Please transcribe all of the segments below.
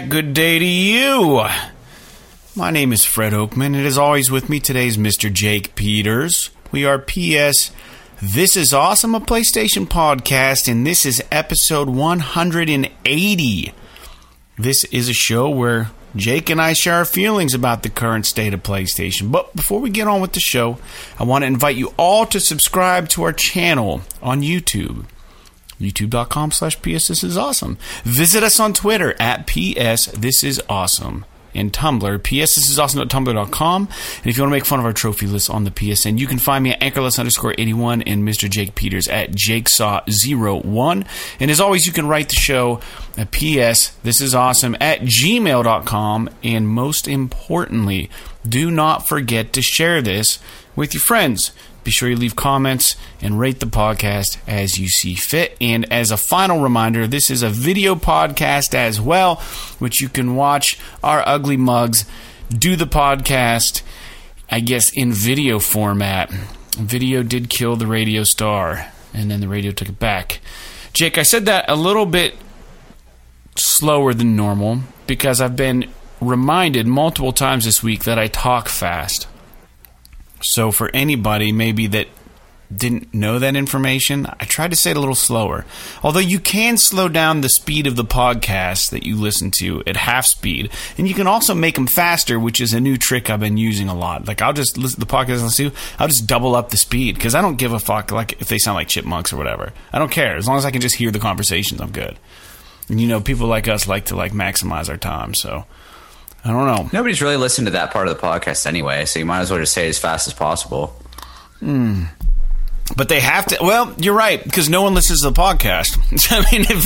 right, good day to you. My name is Fred Oakman, and as always with me today is Mr. Jake Peters. We are P.S. This is Awesome, a PlayStation podcast, and this is episode 180. This is a show where Jake and I share our feelings about the current state of PlayStation. But before we get on with the show, I want to invite you all to subscribe to our channel on YouTube. YouTube.com/PS This Is Awesome. Visit us on Twitter at PS This Is Awesome. And Tumblr, psthisisawesome.tumblr.com. And if you want to make fun of our trophy list on the PSN, you can find me at anchorless_81 and Mr. Jake Peters at jakesaw01. And as always, you can write the show at psthisisawesome@gmail.com. And most importantly, do not forget to share this with your friends. Be sure you leave comments and rate the podcast as you see fit. And as a final reminder, this is a video podcast as well, which you can watch our ugly mugs do the podcast, I guess, in video format. Video did kill the radio star, and then the radio took it back. Jake, I said that a little bit slower than normal because I've been reminded multiple times this week that I talk fast. So for anybody maybe that didn't know that information, I tried to say it a little slower. Although you can slow down the speed of the podcast that you listen to at half speed. And you can also make them faster, which is a new trick I've been using a lot. Like, I'll just listen to the podcast I listen to, I'll just double up the speed. Because I don't give a fuck like if they sound like chipmunks or whatever. I don't care. As long as I can just hear the conversations, I'm good. And, you know, people like us like to, like, maximize our time, so I don't know. Nobody's really listened to that part of the podcast anyway, so you might as well just say it as fast as possible. But they have to. Well, you're right, because no one listens to the podcast. I mean, if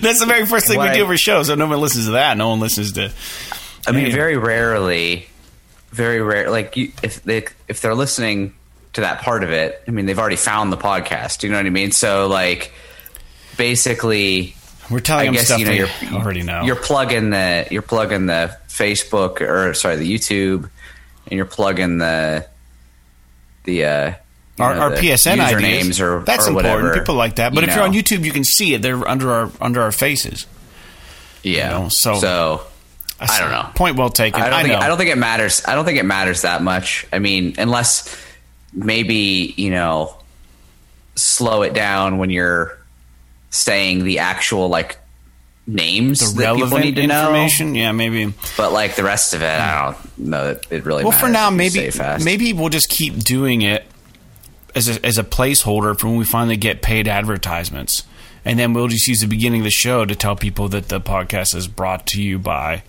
that's the very first thing we do for shows. So no one listens to that. No one listens to. I mean, very rarely. Like, if they're listening to that part of it, I mean, they've already found the podcast. You know what I mean? So, like, basically, we're telling them stuff you already know. You're plugging the Facebook the YouTube, and you're plugging our PSN IDs or that's or whatever, important. People like that. But if you're on YouTube, you can see it. They're under our faces. Yeah. You know? So I don't know. Point well taken. I don't think it matters that much. I mean, unless maybe slow it down when you're saying the actual, like, names that people need to know. Information, yeah, maybe. But, like, the rest of it, I don't know that it really matters. Well, for now, maybe we'll just keep doing it as a placeholder for when we finally get paid advertisements. And then we'll just use the beginning of the show to tell people that the podcast is brought to you by,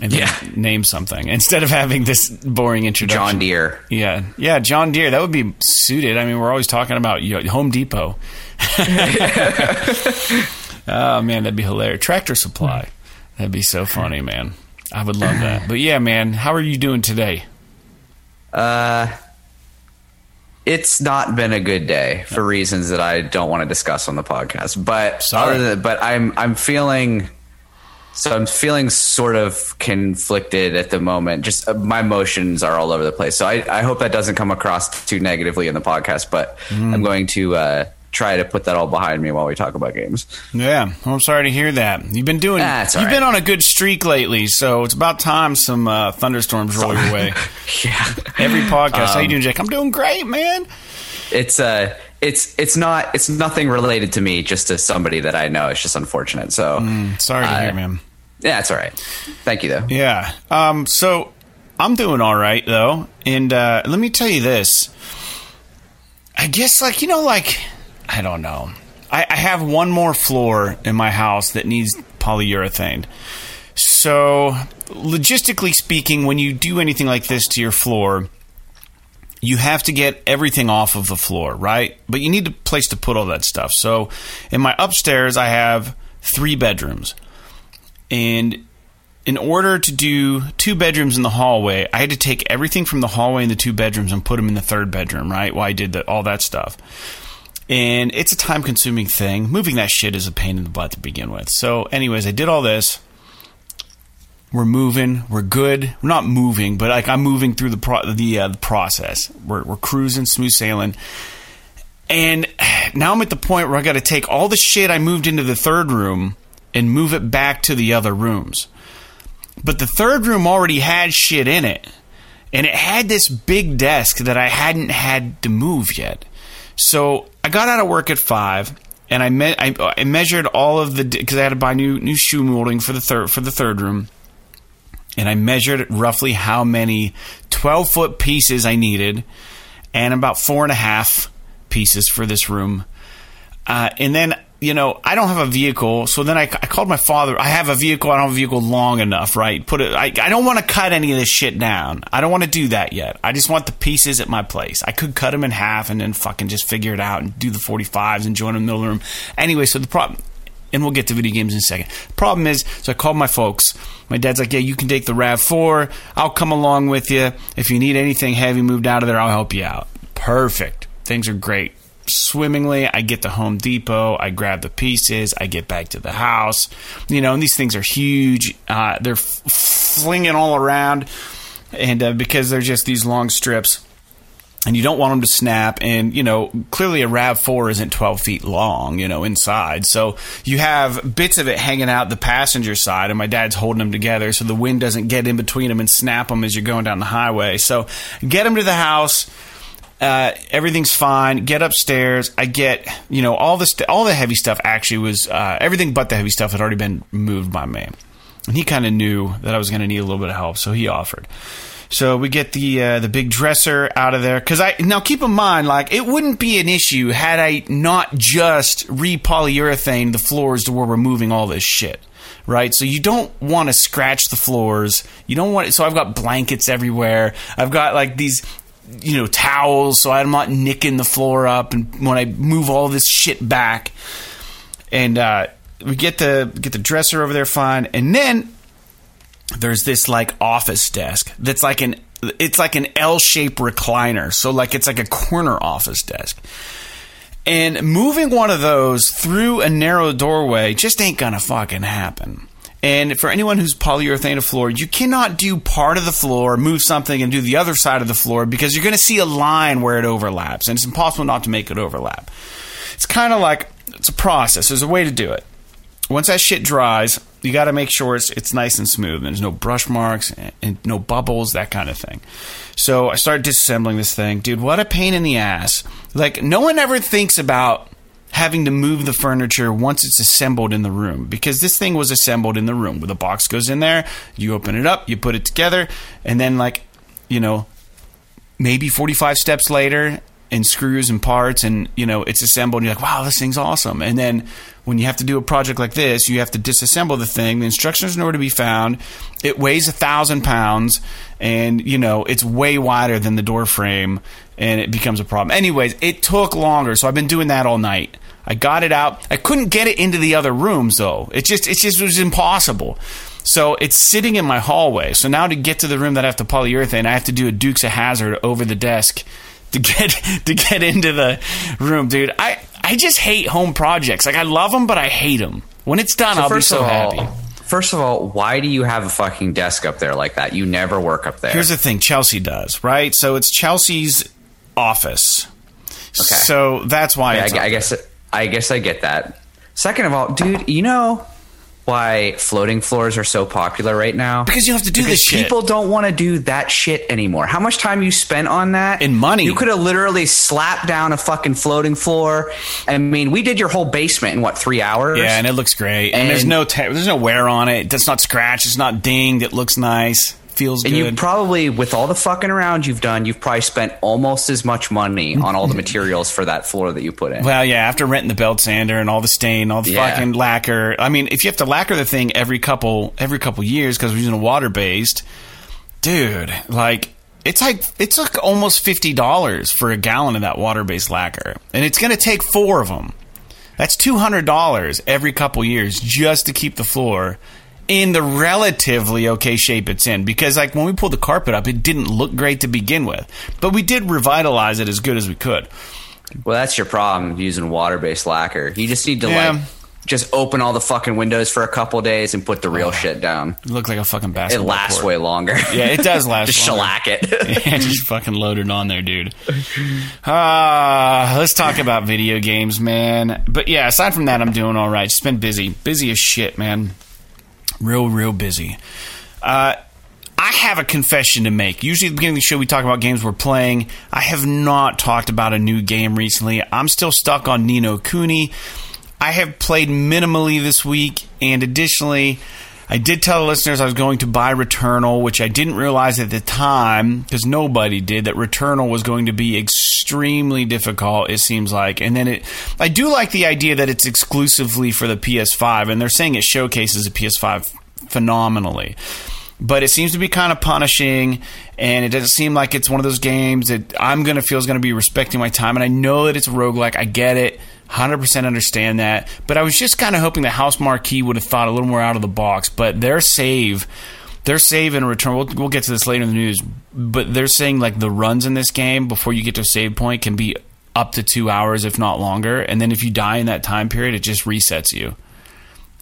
and then name something. Instead of having this boring introduction. John Deere. Yeah, John Deere. That would be suited. I mean, we're always talking about Home Depot. Oh, man, that'd be hilarious. Tractor Supply. That'd be so funny, man. I would love that. But, yeah, man, how are you doing today? It's not been a good day for reasons that I don't want to discuss on the podcast. But sorry. I'm feeling sort of conflicted at the moment. Just my emotions are all over the place. So I hope that doesn't come across too negatively in the podcast, but I'm going to try to put that all behind me while we talk about games. Yeah. Well, I'm sorry to hear that. You've been doing been on a good streak lately, so it's about time some thunderstorms roll your way. Yeah. Every podcast. How you doing, Jake? I'm doing great, man. It's nothing related to me, just to somebody that I know. It's just unfortunate. So sorry to hear, man. Yeah, it's all right. Thank you, though. Yeah. So I'm doing all right, though. And let me tell you this. I guess, I don't know. I have one more floor in my house that needs polyurethane. So logistically speaking, when you do anything like this to your floor, you have to get everything off of the floor, right? But you need a place to put all that stuff. So in my upstairs, I have 3 bedrooms. And in order to do 2 bedrooms in the hallway, I had to take everything from the hallway and the 2 bedrooms and put them in the 3rd bedroom, right? While I did all that stuff. And it's a time-consuming thing. Moving that shit is a pain in the butt to begin with. So anyways, I did all this. We're moving. We're good. We're not moving, but I'm moving through the process. We're cruising, smooth sailing. And now I'm at the point where I got to take all the shit I moved into the 3rd room and move it back to the other rooms. But the third room already had shit in it, and it had this big desk that I hadn't had to move yet. So I got out of work at 5, and I measured all of the, because I had to buy new shoe molding for the third room, and I measured roughly how many 12-foot pieces I needed, and about 4.5 pieces for this room. And then, you know, I don't have a vehicle, so then I called my father. I have a vehicle. I don't have a vehicle long enough, right? I don't want to cut any of this shit down. I don't want to do that yet. I just want the pieces at my place. I could cut them in half and then fucking just figure it out and do the 45s and join them in the middle of the room. Anyway, so the problem, and we'll get to video games in a second. Problem is, so I called my folks. My dad's like, yeah, you can take the RAV4. I'll come along with you. If you need anything heavy moved out of there, I'll help you out. Perfect. Things are great. Swimmingly, I get to Home Depot, I grab the pieces, I get back to the house, you know, and these things are huge, they're flinging all around, and because they're just these long strips, and you don't want them to snap, and, you know, clearly a RAV4 isn't 12 feet long, you know, inside, so you have bits of it hanging out the passenger side, and my dad's holding them together so the wind doesn't get in between them and snap them as you're going down the highway. So get them to the house. Everything's fine. Get upstairs. I get, you know, all the heavy stuff actually was, everything but the heavy stuff had already been moved by me. And he kind of knew that I was going to need a little bit of help, so he offered. So we get the big dresser out of there. Now keep in mind, like, it wouldn't be an issue had I not just re-polyurethane the floors to where we're moving all this shit. Right, so you don't want to scratch the floors. You don't want. So I've got blankets everywhere. I've got like these, you know, towels, so I'm not nicking the floor up, and when I move all this shit back, and we get the dresser over there fine, and then there's this like office desk that's like an L-shaped recliner, so like it's like a corner office desk, and moving one of those through a narrow doorway just ain't gonna fucking happen. And for anyone who's polyurethane a floor, you cannot do part of the floor, move something, and do the other side of the floor, because you're going to see a line where it overlaps, and it's impossible not to make it overlap. It's kind of like, it's a process. There's a way to do it. Once that shit dries, you got to make sure it's nice and smooth, and there's no brush marks and no bubbles, that kind of thing. So I start disassembling this thing. Dude, what a pain in the ass. Like, no one ever thinks about having to move the furniture once it's assembled in the room, because this thing was assembled in the room where the box goes in there, you open it up, you put it together, and then, like, you know, maybe 45 steps later, and screws and parts, and, you know, it's assembled, and you're like, wow, this thing's awesome. And then when you have to do a project like this, you have to disassemble the thing. The instructions are nowhere to be found. It weighs 1,000 pounds, and, you know, it's way wider than the door frame, and it becomes a problem. Anyways, it took longer, so I've been doing that all night. I got it out. I couldn't get it into the other rooms, though. It just was impossible. So it's sitting in my hallway. So now to get to the room that I have to polyurethane, I have to do a Dukes of Hazzard over the desk to get into the room, dude. I just hate home projects. Like, I love them, but I hate them. When it's done, I'll be so happy. First of all, why do you have a fucking desk up there like that? You never work up there. Here's the thing. Chelsea does, right? So it's Chelsea's office. Okay. So that's why it's up there. I guess I get that. Second of all, dude, you know why floating floors are so popular right now? Because you have to do this shit. People don't want to do that shit anymore. How much time you spent on that? And money. You could have literally slapped down a fucking floating floor. I mean, we did your whole basement in, what, 3 hours? Yeah, and it looks great. And there's no wear on it. It's not scratched. It's not dinged. It looks nice. Feels and good. You probably, with all the fucking around you've done, you've probably spent almost as much money on all the materials for that floor that you put in. Well, yeah, after renting the belt sander and all the stain, all the fucking lacquer. I mean, if you have to lacquer the thing every couple years because we're using a water-based, dude, it's like almost $50 for a gallon of that water-based lacquer. And it's going to take 4 of them. That's $200 every couple years just to keep the floor in the relatively okay shape it's in, because like when we pulled the carpet up, it didn't look great to begin with, but we did revitalize it as good as we could. Well, that's your problem using water-based lacquer. You just need to like just open all the fucking windows for a couple days and put the real shit down. You look like a fucking basketball. It lasts way longer. Yeah, it does last. Just longer. Shellac it. Yeah, just fucking load it on there, dude. Let's talk about video games, man. But yeah, aside from that, I'm doing all right. Just been busy. Busy as shit, man. Real busy. I have a confession to make. Usually at the beginning of the show, we talk about games we're playing. I have not talked about a new game recently. I'm still stuck on Ni No Kuni. I have played minimally this week, and additionally, I did tell the listeners I was going to buy Returnal, which I didn't realize at the time, because nobody did, that Returnal was going to be extremely difficult, it seems like. And then I do like the idea that it's exclusively for the PS5, and they're saying it showcases the PS5 phenomenally. But it seems to be kind of punishing, and it doesn't seem like it's one of those games that I'm going to feel is going to be respecting my time. And I know that it's roguelike. I get it. 100% understand that. But I was just kind of hoping that Housemarque would have thought a little more out of the box. But their save and return, we'll get to this later in the news, but they're saying like the runs in this game before you get to a save point can be up to 2 hours, if not longer. And then if you die in that time period, it just resets you.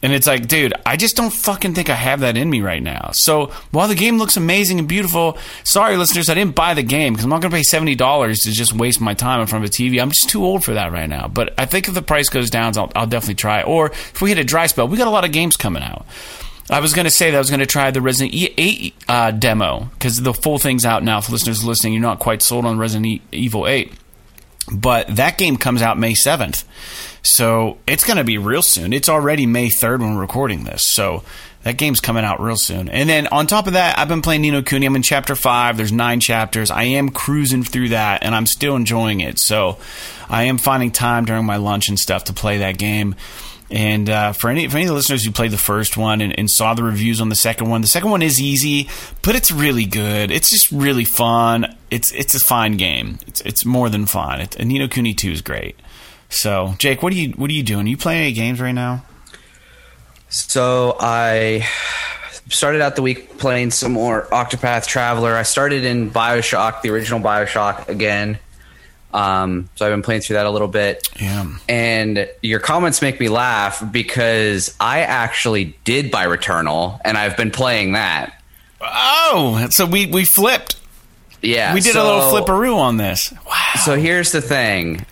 And it's like, dude, I just don't fucking think I have that in me right now. So while the game looks amazing and beautiful, sorry, listeners, I didn't buy the game because I'm not going to pay $70 to just waste my time in front of a TV. I'm just too old for that right now. But I think if the price goes down, I'll definitely try it. Or if we hit a dry spell, we got a lot of games coming out. I was going to say that I was going to try the Resident Evil 8 demo because the full thing's out now. For listeners listening, you're not quite sold on Resident Evil 8. But that game comes out May 7th. So it's going to be real soon. It's already May 3rd when we're recording this. So that game's coming out real soon. And then on top of that, I've been playing Ni No Kuni. I'm in Chapter 5. There's 9 chapters. I am cruising through that, and I'm still enjoying it. So I am finding time during my lunch and stuff to play that game. And for any of the listeners who played the first one and saw the reviews on the second one is easy, but it's really good. It's just really fun. It's a fine game. It's more than fun. Ni No Kuni 2 is great. So, Jake, what are you doing? Are you playing any games right now? So I started out the week playing some more Octopath Traveler. I started in BioShock, the original BioShock again. So I've been playing through that a little bit. Yeah. And your comments make me laugh because I actually did buy Returnal and I've been playing that. Oh, so we flipped. Yeah. We did a little flipperoo on this. Wow. So here's the thing.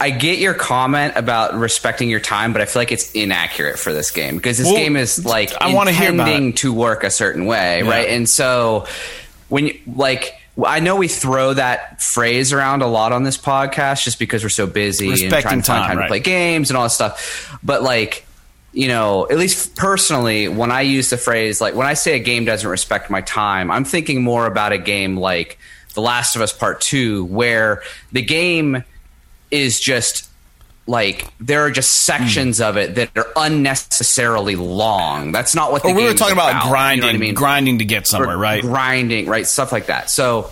I get your comment about respecting your time, but I feel like it's inaccurate for this game because this game is like intending to work a certain way. Yeah. Right. And so when you I know we throw that phrase around a lot on this podcast just because we're so busy and trying to find time to play games and all that stuff. But at least personally, when I use the phrase, when I say a game doesn't respect my time, I'm thinking more about a game like The Last of Us Part Two, where the game is just there are just sections of it that are unnecessarily long. That's not what the game is. We were talking about grinding, you know what I mean? Grinding to get somewhere, right? Grinding, right? Stuff like that. So,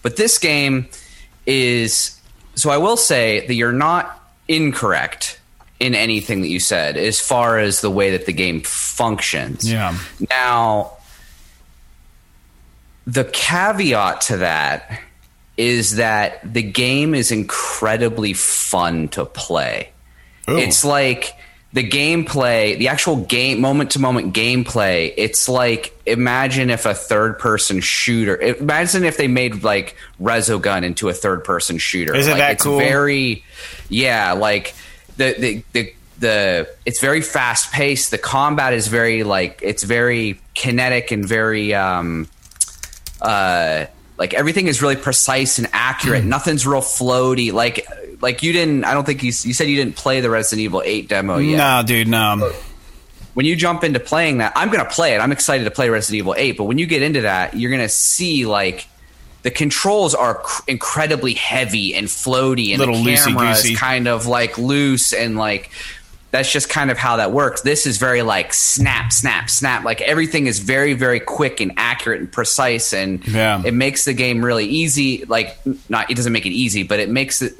but this game is, so I will say that you're not incorrect in anything that you said as far as the way that the game functions. Yeah. Now, the caveat to that is that the game is incredibly fun to play. Ooh. It's like the gameplay, the actual game, moment-to-moment gameplay, it's like, imagine if a third-person shooter... Imagine if they made, Resogun into a third-person shooter. Isn't that cool? It's very... Yeah, it's very fast-paced. The combat is very, it's very kinetic and very... everything is really precise and accurate. Nothing's real floaty. I don't think you said you didn't play the Resident Evil 8 demo yet. No, dude, no. When you jump into playing that, I'm going to play it. I'm excited to play Resident Evil 8. But when you get into that, you're going to see, the controls are incredibly heavy and floaty. And the camera is kind of, loose and, that's just kind of how that works. This is very snap, snap, snap. Everything is very, very quick and accurate and precise, and it makes the game really easy. It doesn't make it easy, but it makes it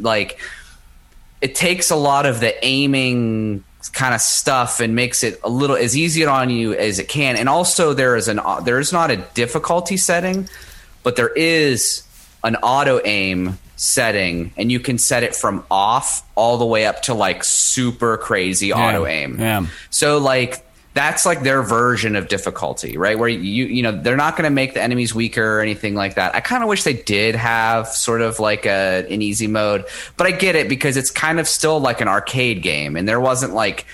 it takes a lot of the aiming kind of stuff and makes it a little as easy on you as it can. And also, there is not a difficulty setting, but there is an auto aim setting, and you can set it from off all the way up to like super crazy auto aim. Yeah. So like that's like their version of difficulty, right? Where you know they're not going to make the enemies weaker or anything like that. I kind of wish they did have sort of like an easy mode, but I get it because it's kind of still like an arcade game, and there wasn't like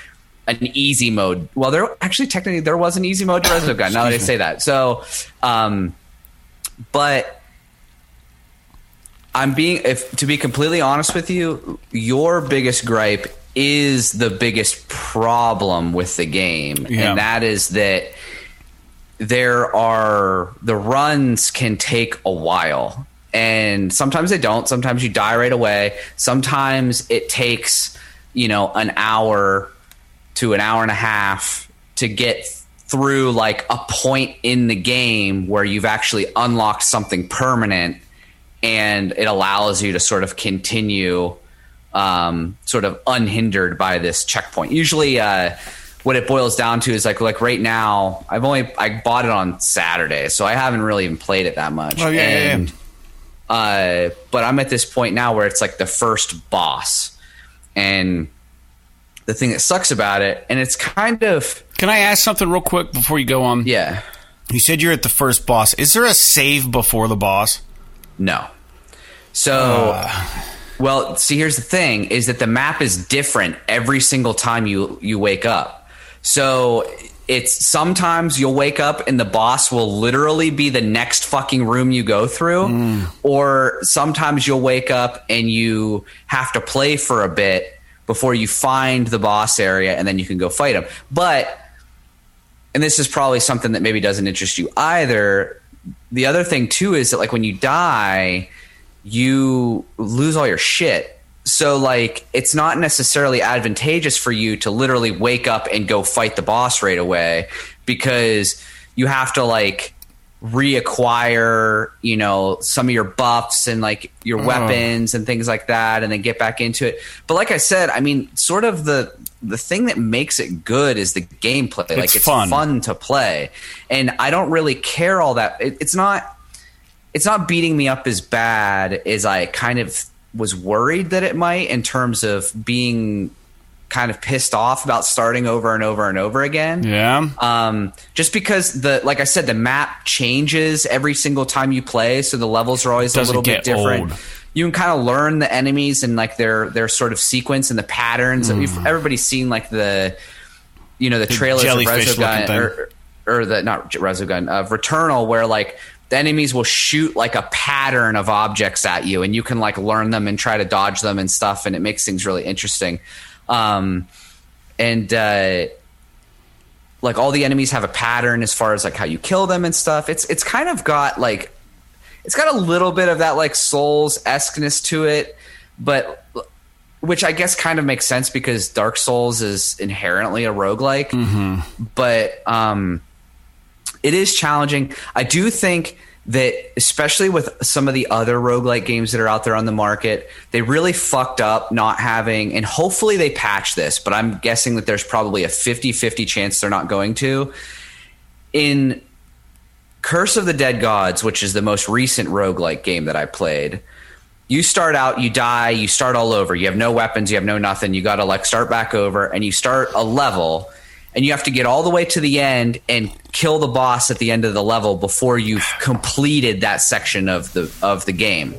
an easy mode. Well, there actually technically there was an easy mode to Resogun. Now that I say that, so but. To be completely honest with you, your biggest gripe is the biggest problem with the game. Yeah. And that is that the runs can take a while, and sometimes they don't. Sometimes you die right away. Sometimes it takes, an hour to an hour and a half to get through like a point in the game where you've actually unlocked something permanent. And it allows you to sort of continue sort of unhindered by this checkpoint. Usually what it boils down to is like right now, I bought it on Saturday, so I haven't really even played it that much. Oh, yeah, and, but I'm at this point now where it's like the first boss. And the thing that sucks about it, and it's kind of... Can I ask something real quick before you go on? Yeah. You said you're at the first boss. Is there a save before the boss? No. So, well, see, here's the thing is that the map is different every single time you wake up. So it's sometimes you'll wake up and the boss will literally be the next fucking room you go through. Or sometimes you'll wake up and you have to play for a bit before you find the boss area and then you can go fight him. But, and this is probably something that maybe doesn't interest you either, the other thing too is that like when you die, you lose all your shit. So like it's not necessarily advantageous for you to literally wake up and go fight the boss right away because you have to like reacquire, some of your buffs and like your weapons and things like that and then get back into it. But like I said, I mean, sort of the thing that makes it good is the gameplay. It's fun to play. And I don't really care all that. It's not beating me up as bad as I kind of was worried that it might in terms of being kind of pissed off about starting over and over and over again. Yeah. Just because like I said, the map changes every single time you play. So the levels are always a little bit different. Old. You can kind of learn the enemies and like their sort of sequence and the patterns. Everybody's seen like the trailers of Resogun of Returnal, where like the enemies will shoot like a pattern of objects at you, and you can like learn them and try to dodge them and stuff, and it makes things really interesting. Like all the enemies have a pattern as far as like how you kill them and stuff. It's kind of got like. It's got a little bit of that like Souls-esqueness to it, but which I guess kind of makes sense because Dark Souls is inherently a roguelike. Mm-hmm. But it is challenging. I do think that especially with some of the other roguelike games that are out there on the market, they really fucked up not having, and hopefully they patch this, but I'm guessing that there's probably a 50-50 chance they're not going to. In Curse of the Dead Gods, which is the most recent roguelike game that I played, you start out, you die, you start all over. You have no weapons, you have no nothing. You got to like start back over, and you start a level, and you have to get all the way to the end and kill the boss at the end of the level before you've completed that section of the game.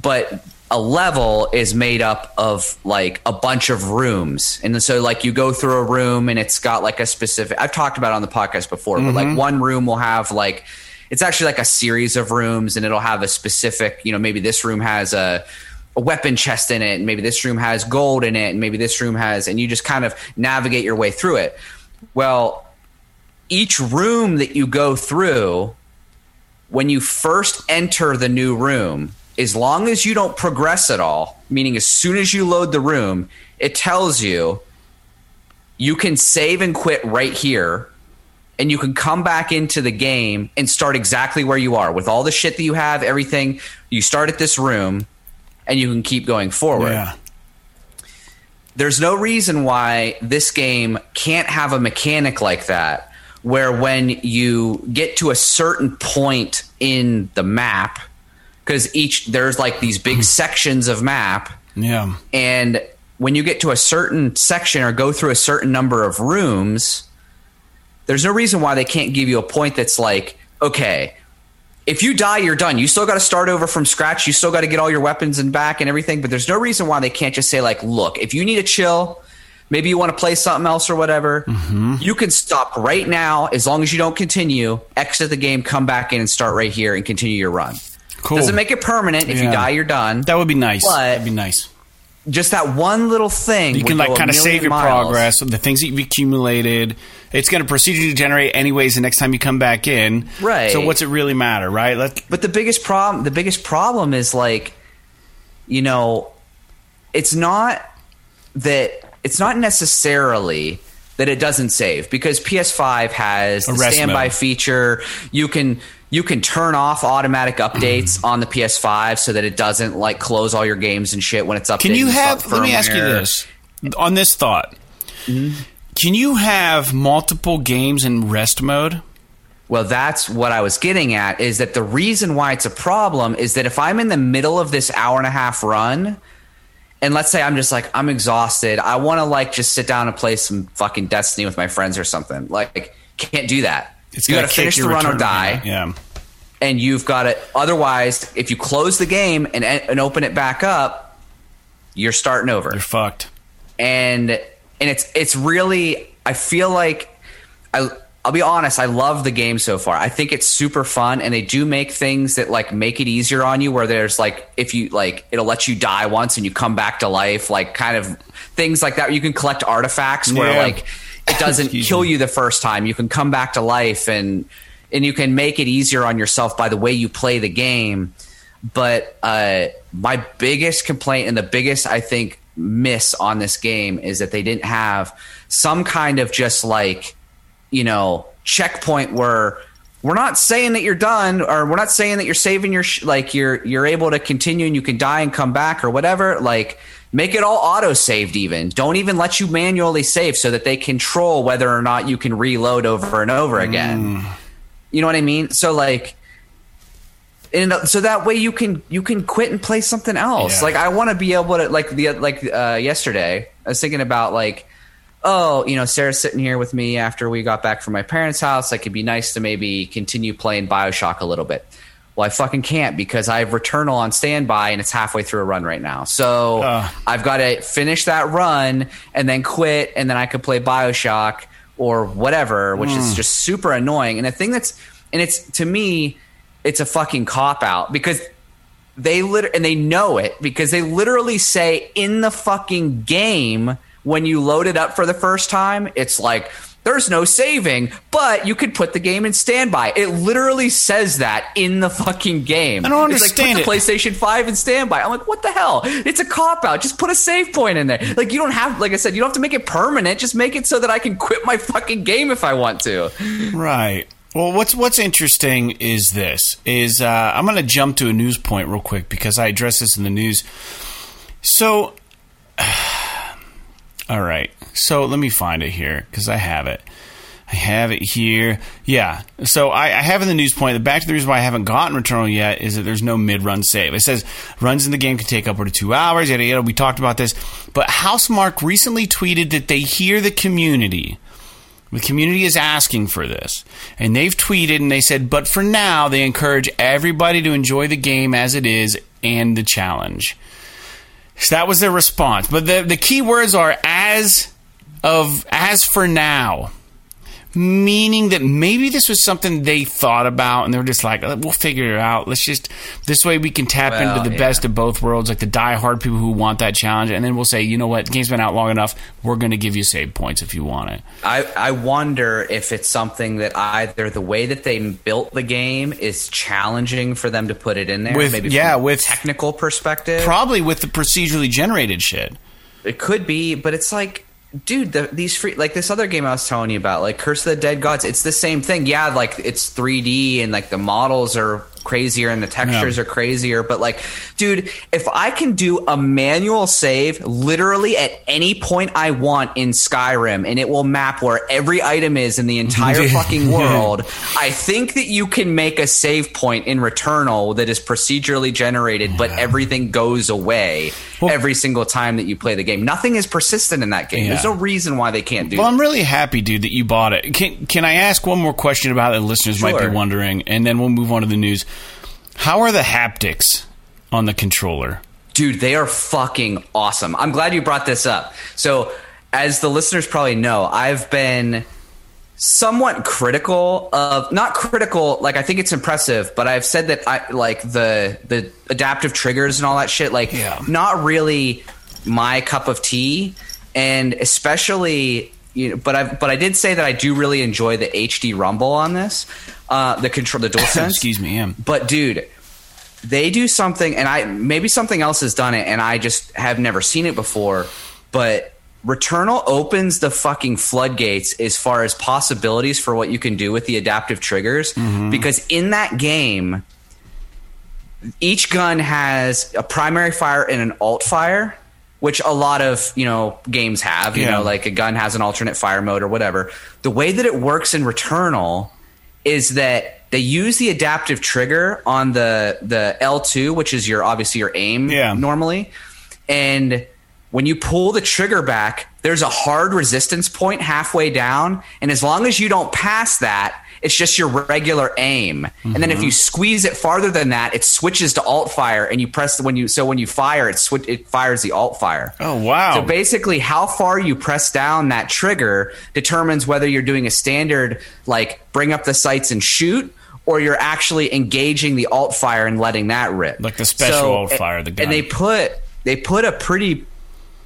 But a level is made up of like a bunch of rooms. And so like you go through a room and it's got like a specific, I've talked about it on the podcast before, but like one room will have like, it's actually like a series of rooms, and it'll have a specific, maybe this room has a weapon chest in it, and maybe this room has gold in it, and maybe this room has, and you just kind of navigate your way through it. Well, each room that you go through, when you first enter the new room, as long as you don't progress at all, meaning as soon as you load the room, it tells you you can save and quit right here, and you can come back into the game and start exactly where you are with all the shit that you have, everything. You start at this room, and you can keep going forward. Yeah. There's no reason why this game can't have a mechanic like that, where when you get to a certain point in the map, because there's like these big sections of map. Yeah. And when you get to a certain section or go through a certain number of rooms, there's no reason why they can't give you a point that's like, okay, if you die, you're done. You still got to start over from scratch. You still got to get all your weapons and back and everything. But there's no reason why they can't just say like, look, if you need to chill, maybe you want to play something else or whatever, you can stop right now. As long as you don't continue, exit the game, come back in and start right here and continue your run. Cool. Doesn't make it permanent. If you die, you're done. That would be nice. That'd be nice. Just that one little thing. You can like kind of save your progress of the things that you've accumulated. It's going to procedurally generate anyways the next time you come back in. Right. So what's it really matter, right? But the biggest problem is like, you know, it's not necessarily that it doesn't save, because PS5 has the standby feature. You can turn off automatic updates on the PS5 so that it doesn't like close all your games and shit when it's updated. Let me ask you this on this thought. Can you have multiple games in rest mode? Well, that's what I was getting at, is that the reason why it's a problem is that if I'm in the middle of this hour and a half run, and let's say I'm just like, I'm exhausted, I want to like just sit down and play some fucking Destiny with my friends or something. Like, can't do that. You got to finish the run or die. Yeah. And you've got to – otherwise, if you close the game and open it back up, you're starting over. You're fucked. And it's really – I feel like I'll be honest. I love the game so far. I think it's super fun, and they do make things that like make it easier on you, where there's like, if you like, it'll let you die once and you come back to life, like kind of things like that. You can collect artifacts where like it doesn't kill you the first time. You can come back to life, and you can make it easier on yourself by the way you play the game. But my biggest complaint and the biggest, I think, miss on this game is that they didn't have some kind of just like, you know, checkpoint where we're not saying that you're done, or we're not saying that you're saving your you're able to continue and you can die and come back or whatever. Like, make it all auto saved. Even don't even let you manually save so that they control whether or not you can reload over and over again. You know what I mean? So like, and so that way you can quit and play something else. Like, I want to be able to yesterday I was thinking about like, oh, you know, Sarah's sitting here with me after we got back from my parents' house. Like, it'd be nice to maybe continue playing BioShock a little bit. Well, I fucking can't, because I have Returnal on standby and it's halfway through a run right now. So I've got to finish that run and then quit, and then I could play BioShock or whatever, which is just super annoying. And the thing that's – and it's, to me, it's a fucking cop-out, because they and they know it, because they literally say in the fucking game – when you load it up for the first time, it's like, there's no saving, but you could put the game in standby. It literally says that in the fucking game. I don't understand. It's like, put the PlayStation 5 in standby. I'm like, what the hell? It's a cop-out. Just put a save point in there. Like, you don't have, like I said, you don't have to make it permanent. Just make it so that I can quit my fucking game if I want to. Right. Well, what's interesting is this. I'm going to jump to a news point real quick, because I addressed this in the news. So... all right, so let me find it here, because I have it. I have it here. Yeah, so I have in the news point, back to the reason why I haven't gotten Returnal yet is that there's no mid-run save. It says runs in the game can take upward of 2 hours, yada, yada. We talked about this. But Housemarque recently tweeted that they hear the community. The community is asking for this. And they've tweeted, and they said, but for now, they encourage everybody to enjoy the game as it is and the challenge. So that was their response. But the key words are as for now, meaning that maybe this was something they thought about, and they were just like, we'll figure it out. Let's just, this way we can tap into the best of both worlds, like the diehard people who want that challenge, and then we'll say, you know what, the game's been out long enough, we're going to give you save points if you want it. I wonder if it's something that either the way that they built the game is challenging for them to put it in there, maybe from a technical perspective. Probably with the procedurally generated shit. It could be, but it's like, dude, these free, like this other game I was telling you about, like Curse of the Dead Gods, it's the same thing. Yeah, like it's 3D and like the models are crazier and the textures are crazier. But like, dude, if I can do a manual save literally at any point I want in Skyrim and it will map where every item is in the entire fucking world, I think that you can make a save point in Returnal that is procedurally generated, but everything goes away every single time that you play the game. Nothing is persistent in that game. There's no reason why they can't do that. Well, I'm really happy, dude, that you bought it. Can I ask one more question about it that listeners might be wondering, and then we'll move on to the news? How are the haptics on the controller? Dude, they are fucking awesome. I'm glad you brought this up. So, as the listeners probably know, I've been somewhat critical of, not critical, like I think it's impressive, but I've said that I like the adaptive triggers and all that shit, like not really my cup of tea, and especially, you know, but I did say that I do really enjoy the HD rumble on this, the control, the DualSense. Excuse me. Yeah. But dude, they do something, and maybe something else has done it, and I just have never seen it before. But Returnal opens the fucking floodgates as far as possibilities for what you can do with the adaptive triggers, because in that game, each gun has a primary fire and an alt fire, which a lot of, you know, games have. You know, like a gun has an alternate fire mode or whatever. The way that it works in Returnal is that they use the adaptive trigger on the L2, which is your obviously your aim normally, and when you pull the trigger back, there's a hard resistance point halfway down, and as long as you don't pass that, it's just your regular aim. And then if you squeeze it farther than that, it switches to alt fire, and you press when you fire, it fires the alt fire. Oh wow! So basically, how far you press down that trigger determines whether you're doing a standard like bring up the sights and shoot, or you're actually engaging the alt fire and letting that rip, like the special alt fire. The gun. And they put a pretty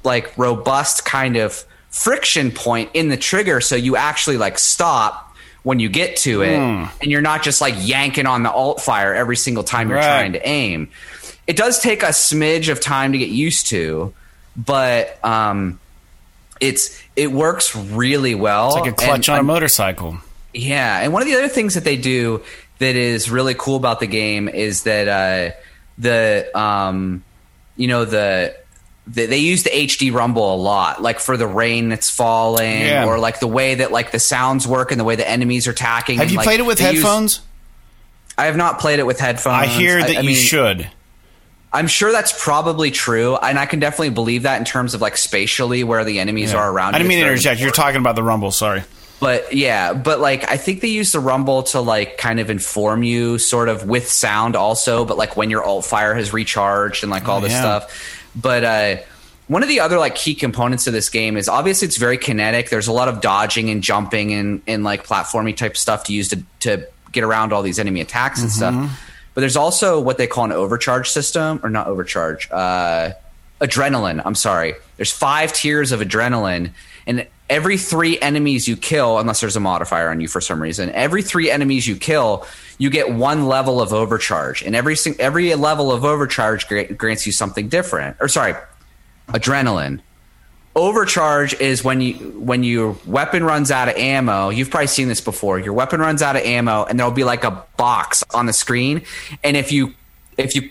like robust kind of friction point in the trigger, so you actually like stop when you get to it, and you're not just like yanking on the alt fire every single time you're trying to aim. It does take a smidge of time to get used to, but it works really well. It's like a clutch on a motorcycle. Yeah, and one of the other things that they do that is really cool about the game is that they use the HD rumble a lot, like for the rain that's falling, or like the way that like the sounds work and the way the enemies are attacking. Have you played it with headphones? I have not played it with headphones. I hear that you should. I'm sure that's probably true, and I can definitely believe that in terms of like spatially where the enemies are around you. I didn't mean to interject. You're talking about the rumble, sorry. But yeah, but like I think they use the rumble to like kind of inform you sort of with sound also, but like when your alt fire has recharged and like all this stuff. But one of the other like key components of this game is obviously it's very kinetic. There's a lot of dodging and jumping and like platforming type stuff to use to get around all these enemy attacks and stuff. But there's also what they call an overcharge system, or not overcharge, adrenaline. I'm sorry. There's 5 tiers of adrenaline, and every 3 enemies you kill, unless there's a modifier on you for some reason, every 3 enemies you kill, you get 1 level of overcharge. And every level of overcharge grants you something different. Or sorry, adrenaline. Overcharge is when your weapon runs out of ammo. You've probably seen this before. Your weapon runs out of ammo, and there'll be like a box on the screen. And if you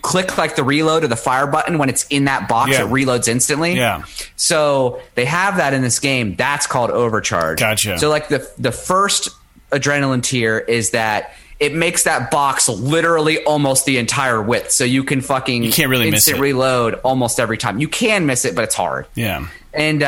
click like the reload or the fire button when it's in that box, it reloads instantly. Yeah. So they have that in this game. That's called overcharge. Gotcha. So like the first adrenaline tier is that it makes that box literally almost the entire width. So you can fucking you can't really instant miss it. Reload almost every time. You can miss it, but it's hard. Yeah. And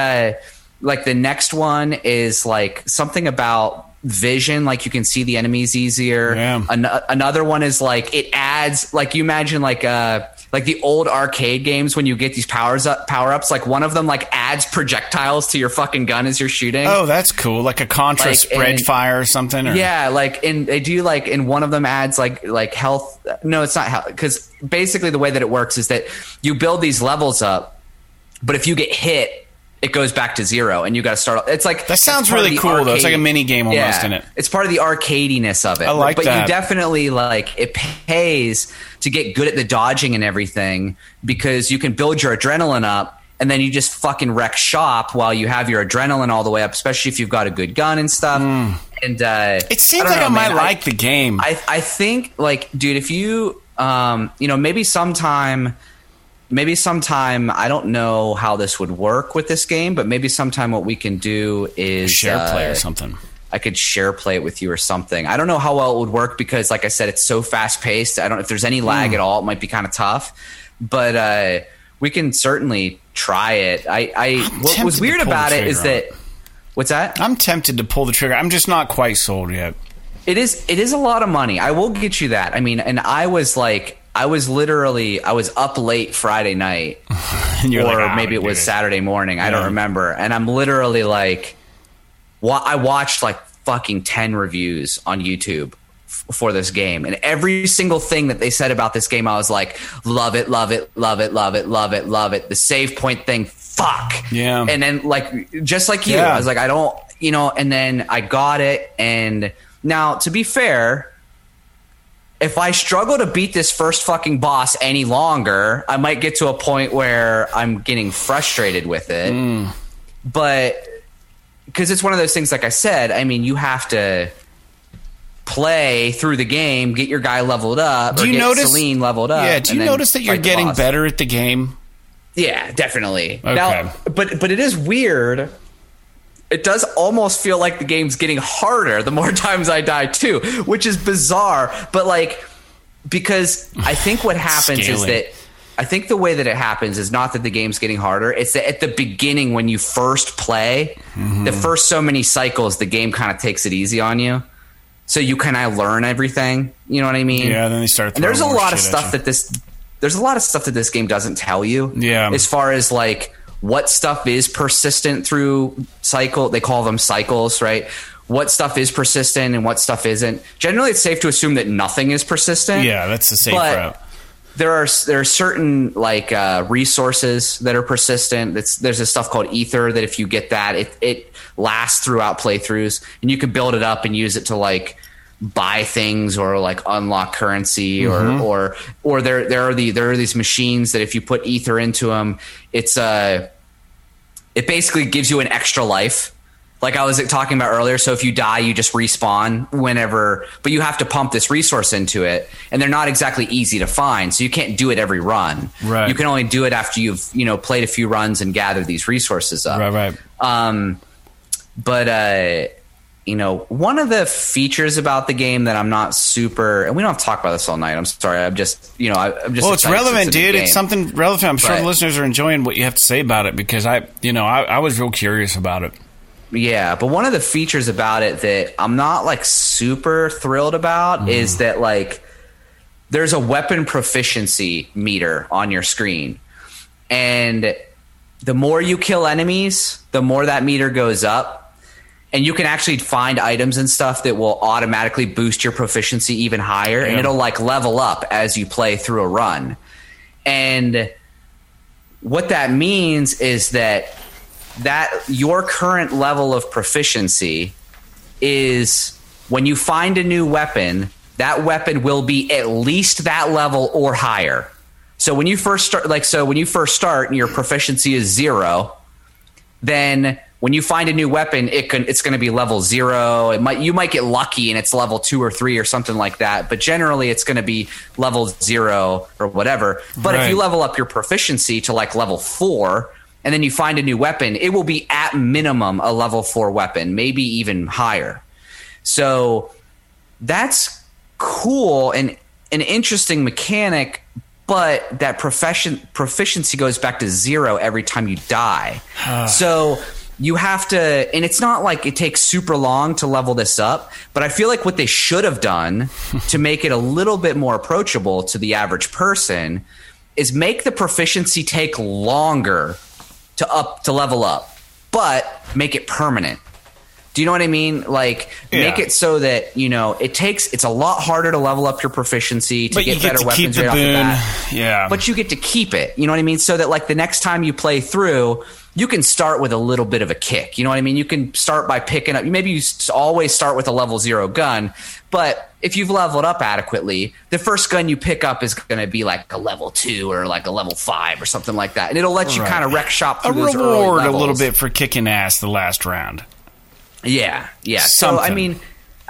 like the next one is like something about vision, like you can see the enemies easier. Another one is like it adds, like you imagine like the old arcade games when you get these power ups, like one of them like adds projectiles to your fucking gun as you're shooting. Oh, that's cool. Like a Contra like, spread fire or something. Or? Yeah, like and they do like, and one of them adds like health. No, it's not health, because basically the way that it works is that you build these levels up, but if you get hit, it goes back to 0, and you got to start. It's like that sounds really cool arcade, though. It's like a mini game almost in it. It's part of the arcadiness of it. I like but that. But you definitely like it pays to get good at the dodging and everything, because you can build your adrenaline up, and then you just fucking wreck shop while you have your adrenaline all the way up, especially if you've got a good gun and stuff. And it seems like I might like the game. I think, like, dude, if you you know, maybe sometime I don't know how this would work with this game, but maybe sometime what we can do is share play or something. I could share play it with you or something. I don't know how well it would work because, like I said, it's so fast paced. I don't, if there's any lag at all, it might be kind of tough. But we can certainly try it. What was weird about it is that what's that? I'm tempted to pull the trigger. I'm just not quite sold yet. It is a lot of money. I will get you that. I mean, and I was up late Friday night, and you're maybe it was Saturday morning. Yeah. I don't remember. And I'm literally like, I watched like fucking 10 reviews on YouTube for this game, and every single thing that they said about this game, I was like, love it, love it, love it, love it, love it, love it. The save point thing, fuck. Yeah. And then like, just like you, yeah. I was like, I don't, you know, and then I got it. And now, to be fair, if I struggle to beat this first fucking boss any longer, I might get to a point where I'm getting frustrated with it. Mm. But because it's one of those things, like I said, I mean, you have to play through the game, get your guy leveled up, or get Celine leveled up. Yeah, do you notice that you're getting better at the game? Yeah, definitely. Okay. Now, but it is weird. It does almost feel like the game's getting harder the more times I die too, which is bizarre. But like, because I think what happens is that I think the way that it happens is not that the game's getting harder. It's that at the beginning when you first play, the first so many cycles, the game kind of takes it easy on you. So you kind of learn everything. You know what I mean? Yeah. Then they start. And there's a lot of stuff that there's a lot of stuff that this game doesn't tell you. Yeah. As far as like, what stuff is persistent through cycle? They call them cycles, right? What stuff is persistent and what stuff isn't? Generally, it's safe to assume that nothing is persistent. Yeah, that's the safe route. There are certain like resources that are persistent. There's this stuff called ether that if you get that, it lasts throughout playthroughs, and you can build it up and use it to like buy things or like unlock currency or there are these machines that if you put ether into them, it basically gives you an extra life. Like I was talking about earlier. So if you die, you just respawn whenever, but you have to pump this resource into it, and they're not exactly easy to find. So you can't do it every run. Right. You can only do it after you've, played a few runs and gathered these resources up. Right. One of the features about the game that I'm not super, and we don't have to talk about this all night. I'm sorry. I'm just. Well, it's relevant, dude. It's something relevant. I'm sure the listeners are enjoying what you have to say about it because I was real curious about it. Yeah, but one of the features about it that I'm not like super thrilled about is that like there's a weapon proficiency meter on your screen, and the more you kill enemies, the more that meter goes up. And you can actually find items and stuff that will automatically boost your proficiency even higher. Damn. And it'll like level up as you play through a run. And what that means is that your current level of proficiency is when you find a new weapon, that weapon will be at least that level or higher. So when you first start, and your proficiency is 0, then when you find a new weapon, it's going to be level 0. You might get lucky and it's level 2 or 3 or something like that. But generally, it's going to be level 0 or whatever. But if you level up your proficiency to like level 4 and then you find a new weapon, it will be at minimum a level 4 weapon, maybe even higher. So that's cool and an interesting mechanic. But that proficiency goes back to 0 every time you die. So you have to, and it's not like it takes super long to level this up, but I feel like what they should have done to make it a little bit more approachable to the average person is make the proficiency take longer to level up, but make it permanent. Do you know what I mean? Like, make it so that, it's a lot harder to level up your proficiency to get better weapons right off the bat. Yeah. But you get to keep it. You know what I mean? So that, like, the next time you play through, you can start with a little bit of a kick. You know what I mean? You can start by picking up. Maybe you always start with a level 0 gun, but if you've leveled up adequately, the first gun you pick up is going to be like a level 2 or like a level 5 or something like that. And it'll let you kind of wreck shop through those early levels. A reward a little bit for kicking ass the last round. Yeah. Something. So, I mean,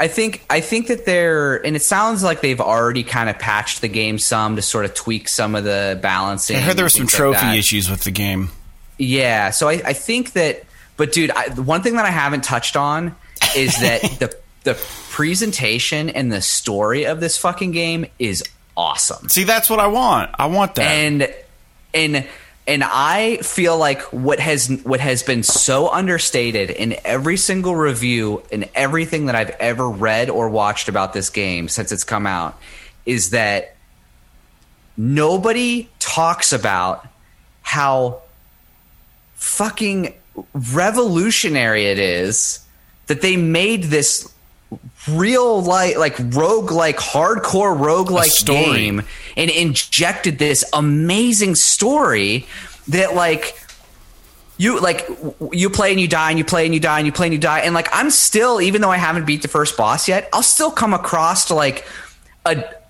I think that they're, and it sounds like they've already kind of patched the game some to sort of tweak some of the balancing. I heard there were some trophy issues with the game. Yeah, so I think that, but dude, one thing that I haven't touched on is that the presentation and the story of this fucking game is awesome. See, that's what I want. I want that. And I feel like what has been so understated in every single review and everything that I've ever read or watched about this game since it's come out is that nobody talks about how fucking revolutionary it is that they made this real life, like roguelike, hardcore roguelike game and injected this amazing story that you play and you die and you play and you die and you play and you die. And like, I'm still, even though I haven't beat the first boss yet, I'll still come across to like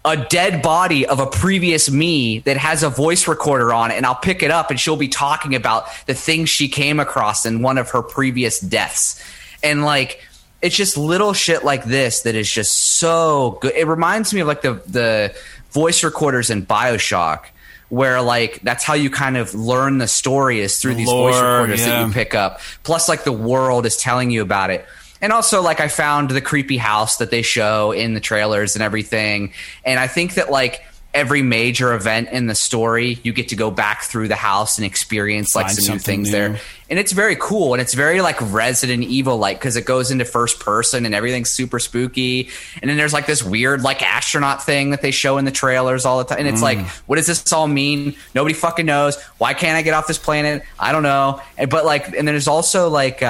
a dead body of a previous me that has a voice recorder on it, and I'll pick it up and she'll be talking about the things she came across in one of her previous deaths. And like, it's just little shit like this that is just so good. It reminds me of like the voice recorders in BioShock, where like that's how you kind of learn the story is through these voice recorders that you pick up. Plus, like the world is telling you about it, and also like I found the creepy house that they show in the trailers and everything. And I think that like every major event in the story, you get to go back through the house and experience like some new things there. And it's very cool. And it's very like Resident Evil, like, cause it goes into first person and everything's super spooky. And then there's like this weird, like astronaut thing that they show in the trailers all the time. And it's like, what does this all mean? Nobody fucking knows. Why can't I get off this planet? I don't know. But like, and then there's also like,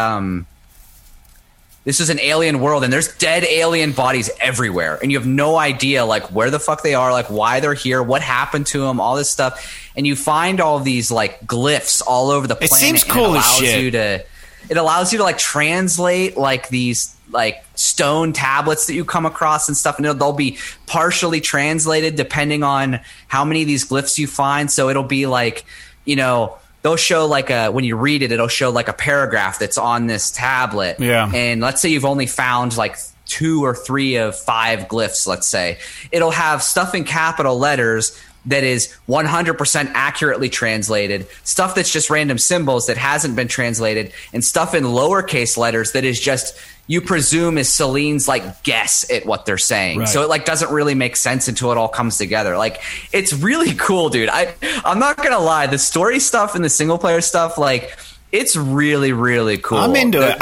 this is an alien world and there's dead alien bodies everywhere. And you have no idea like where the fuck they are, like why they're here, what happened to them, all this stuff. And you find all these like glyphs all over the planet. It seems cool as shit. It allows you to like translate like these like stone tablets that you come across and stuff. And they'll be partially translated depending on how many of these glyphs you find. So it'll be like, you know, they'll show like when you read it, it'll show like a paragraph that's on this tablet. Yeah. And let's say you've only found like 2 or 3 of 5 glyphs, let's say. It'll have stuff in capital letters that is 100% accurately translated, stuff that's just random symbols that hasn't been translated, and stuff in lowercase letters that is just, you presume is Celine's like guess at what they're saying. Right. So it like doesn't really make sense until it all comes together. Like it's really cool, dude. I'm not going to lie. The story stuff and the single player stuff, like it's really, really cool. I'm into it.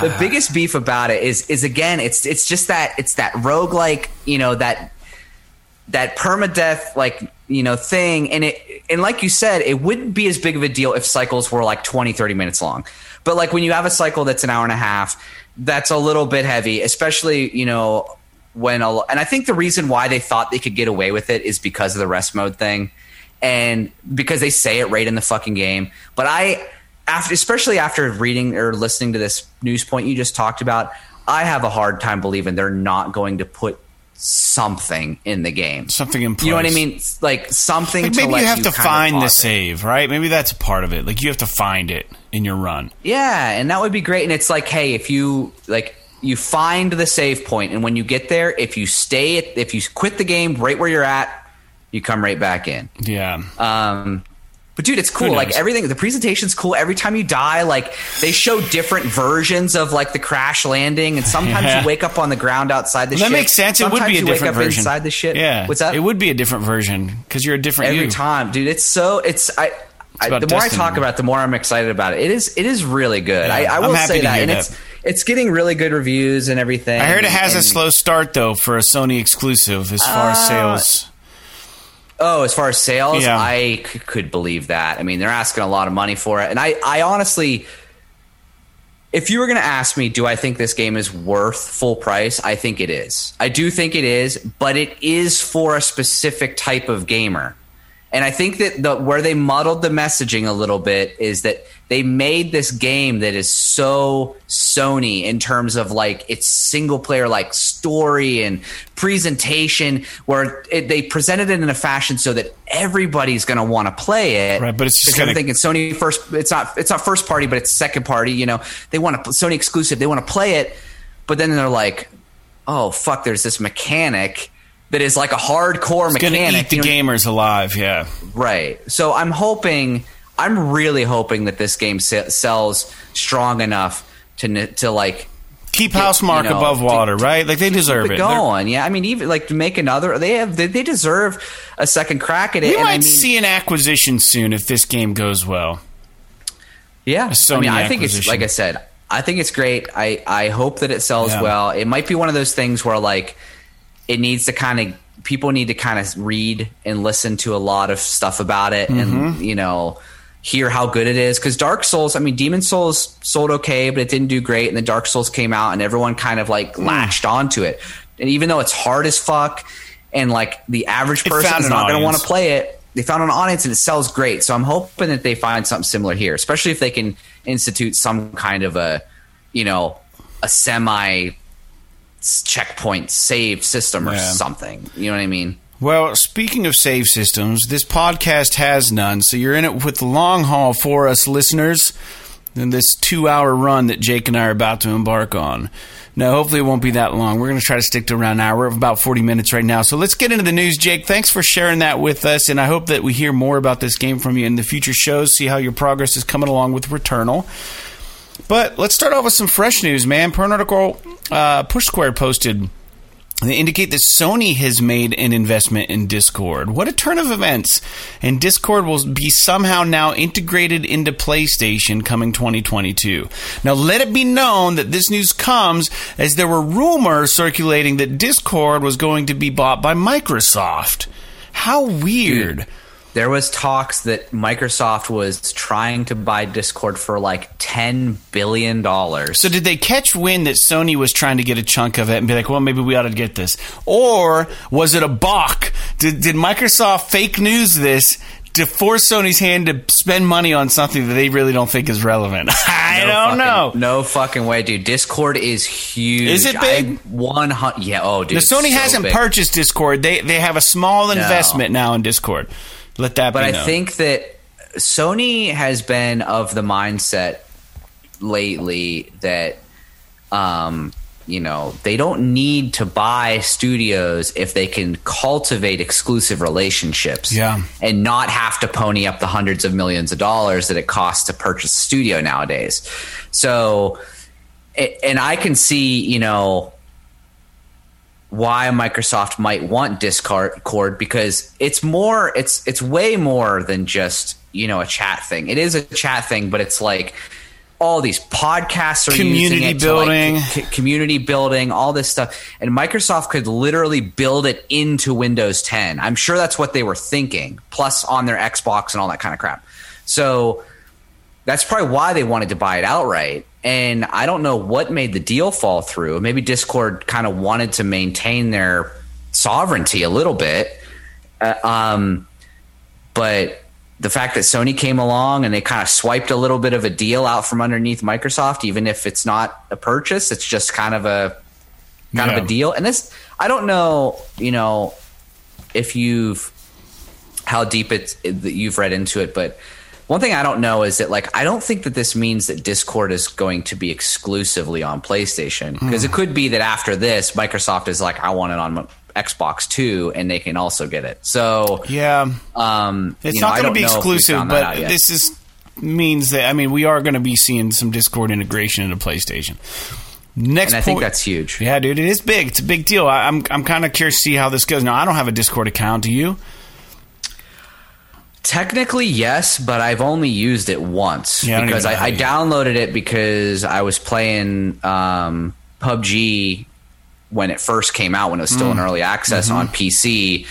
The biggest beef about it is again, it's just that it's that roguelike, you know, that permadeath, like, you know, thing. And like you said, it wouldn't be as big of a deal if cycles were like 20, 30 minutes long. But like when you have a cycle that's an hour and a half, that's a little bit heavy, especially, you know, and I think the reason why they thought they could get away with it is because of the rest mode thing and because they say it right in the fucking game. But especially after reading or listening to this news point you just talked about, I have a hard time believing they're not going to put something in the game. Something important. You know what I mean? Like something like maybe to let you have you to find the save, right? Maybe that's a part of it. Like you have to find it in your run. Yeah, and that would be great. And it's like, hey, if you like you find the save point and when you get there, if you quit the game right where you're at, you come right back in. Yeah. But dude, it's cool. Like everything, the presentation's cool. Every time you die, like they show different versions of like the crash landing, and sometimes you wake up on the ground outside the ship. That makes sense. Sometimes it would be a different version. You wake up inside the ship. Yeah, what's that? It would be a different version because you're a different every time, dude. It's so the more Destiny. I talk about it, the more I'm excited about it. It is really good. Yeah, I will say that, and that. It's getting really good reviews and everything. I heard it has a slow start though for a Sony exclusive as far as sales. Oh, as far as sales, yeah. I could believe that. I mean, they're asking a lot of money for it. And I honestly, if you were going to ask me, do I think this game is worth full price? I think it is. I do think it is, but it is for a specific type of gamer. And I think that where they muddled the messaging a little bit is that they made this game that is so Sony in terms of like its single player like story and presentation, where they presented it in a fashion so that everybody's going to want to play it. Right, but it's just I'm thinking Sony first. It's not first party, but it's second party. You know, they want to Sony exclusive. They want to play it, but then they're like, oh, fuck, there's this mechanic that is like a hardcore it's mechanic. It's going to eat the gamers alive, yeah. Right. So I'm really hoping that this game sells strong enough to like keep Housemarque above water, right? Like they deserve it. Going, yeah. I mean, even like to make another, they deserve a second crack at it. We might see an acquisition soon if this game goes well. Yeah, I mean, I think it's like I said. I think it's great. I hope that it sells well. It might be one of those things where like it needs to kind of people need to kind of read and listen to a lot of stuff about it, and hear how good it is, because Dark Souls, I mean, Demon Souls sold okay, but it didn't do great, and then Dark Souls came out and everyone kind of like latched onto it, and even though it's hard as fuck and like the average person is not going to want to play it, they found an audience and it sells great. So I'm hoping that they find something similar here, especially if they can institute some kind of a a semi checkpoint save system or something, you know what I mean? Well, speaking of save systems, this podcast has none, so you're in it with the long haul for us listeners in this 2-hour run that Jake and I are about to embark on. Now, hopefully it won't be that long. We're going to try to stick to around an hour. We're about 40 minutes right now, so let's get into the news. Jake, thanks for sharing that with us, and I hope that we hear more about this game from you in the future shows, see how your progress is coming along with Returnal. But let's start off with some fresh news, man. Per an article Push Square posted, they indicate that Sony has made an investment in Discord. What a turn of events. And Discord will be somehow now integrated into PlayStation coming 2022. Now, let it be known that this news comes as there were rumors circulating that Discord was going to be bought by Microsoft. How weird. Dude, there was talks that Microsoft was trying to buy Discord for like $10 billion. So did they catch wind that Sony was trying to get a chunk of it and be like, well, maybe we ought to get this? Or was it a balk? Did Microsoft fake news this to force Sony's hand to spend money on something that they really don't think is relevant? I don't know. No fucking way, dude. Discord is huge. Is it big? Oh, dude. Now, Sony hasn't purchased Discord. They have a small investment now in Discord. Let that be known. But I think that Sony has been of the mindset lately that, they don't need to buy studios if they can cultivate exclusive relationships and not have to pony up the hundreds of millions of dollars that it costs to purchase a studio nowadays. So, and I can see, why Microsoft might want Discord, because it's way more than just a chat thing. It is a chat thing, but it's like all these podcasts are community using it building, community building, all this stuff. And Microsoft could literally build it into Windows 10. I'm sure that's what they were thinking. Plus on their Xbox and all that kind of crap. So that's probably why they wanted to buy it outright. And I don't know what made the deal fall through. Maybe Discord kind of wanted to maintain their sovereignty a little bit. But the fact that Sony came along and they kind of swiped a little bit of a deal out from underneath Microsoft, even if it's not a purchase, it's just kind of a deal. And this, I don't know, if how deep you've read into it, but one thing I don't know is that, like, I don't think that this means that Discord is going to be exclusively on PlayStation, because it could be that after this, Microsoft is like, I want it on Xbox too, and they can also get it. So it's not going to be exclusive, but this means that we are going to be seeing some Discord integration into PlayStation. Next, and I think that's huge. Yeah, dude, it is big. It's a big deal. I'm kind of curious to see how this goes. Now, I don't have a Discord account. Do you? Technically, yes, but I've only used it once because I downloaded it because I was playing PUBG when it first came out, when it was still in early access on PC,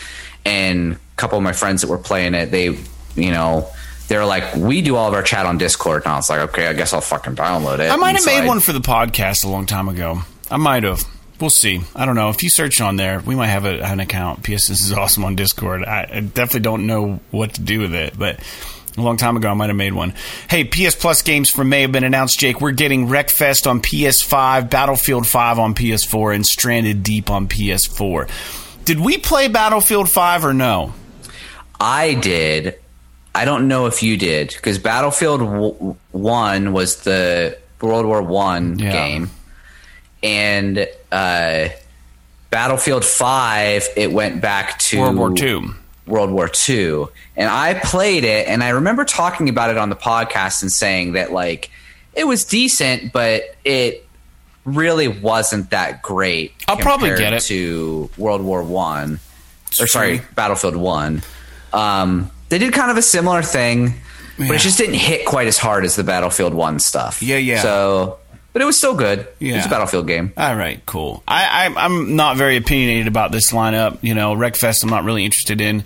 and a couple of my friends that were playing it, they're like, we do all of our chat on Discord, and I was like, okay, I guess I'll fucking download it. I might have made one for the podcast a long time ago. I might have. We'll see. I don't know. If you search on there, we might have an account. PS This is Awesome on Discord. I definitely don't know what to do with it, but a long time ago, I might have made one. Hey, PS Plus games for May have been announced, Jake. We're getting Wreckfest on PS5, Battlefield 5 on PS4, and Stranded Deep on PS4. Did we play Battlefield 5 or no? I did. I don't know if you did, because Battlefield 1 was the World War I game. And Battlefield 5, it went back to World War II. And I played it, and I remember talking about it on the podcast and saying that, like, it was decent, but it really wasn't that great. I'll probably get it to World War I, or sorry, Battlefield 1. They did kind of a similar thing, yeah, but it just didn't hit quite as hard as the Battlefield 1 stuff. Yeah, yeah. So, but it was still good. Yeah. It's a Battlefield game. All right, cool. I'm not very opinionated about this lineup. You know, Wreckfest I'm not really interested in.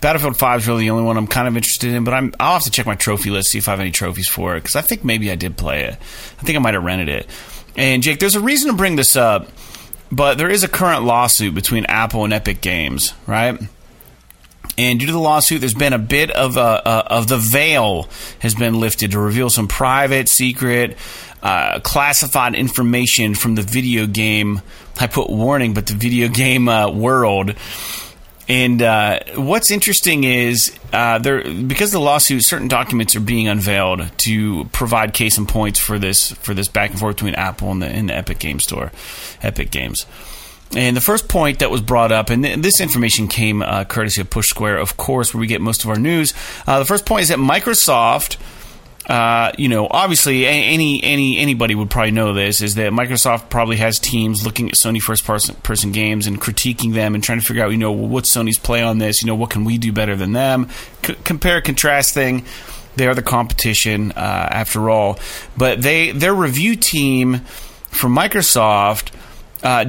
Battlefield 5 is really the only one I'm kind of interested in, but I'll have to check my trophy list, see if I have any trophies for it, because I think maybe I did play it. I think I might have rented it. And, Jake, there's a reason to bring this up, but there is a current lawsuit between Apple and Epic Games, right? And due to the lawsuit, there's been a bit of the veil has been lifted to reveal some private, secret, classified information from the video game. I put warning, but the video game world. And what's interesting is because of the lawsuit, certain documents are being unveiled to provide case in points for this back and forth between Apple and the Epic Games Store, Epic Games. And the first point that was brought up, and this information came courtesy of Push Square, of course, where we get most of our news. The first point is that Microsoft, you know, obviously anybody would probably know this, is that Microsoft probably has teams looking at Sony first-person games and critiquing them and trying to figure out, you know, what's Sony's play on this? You know, what can we do better than them? Compare, contrast thing. They are the competition, after all. But their review team from Microsoft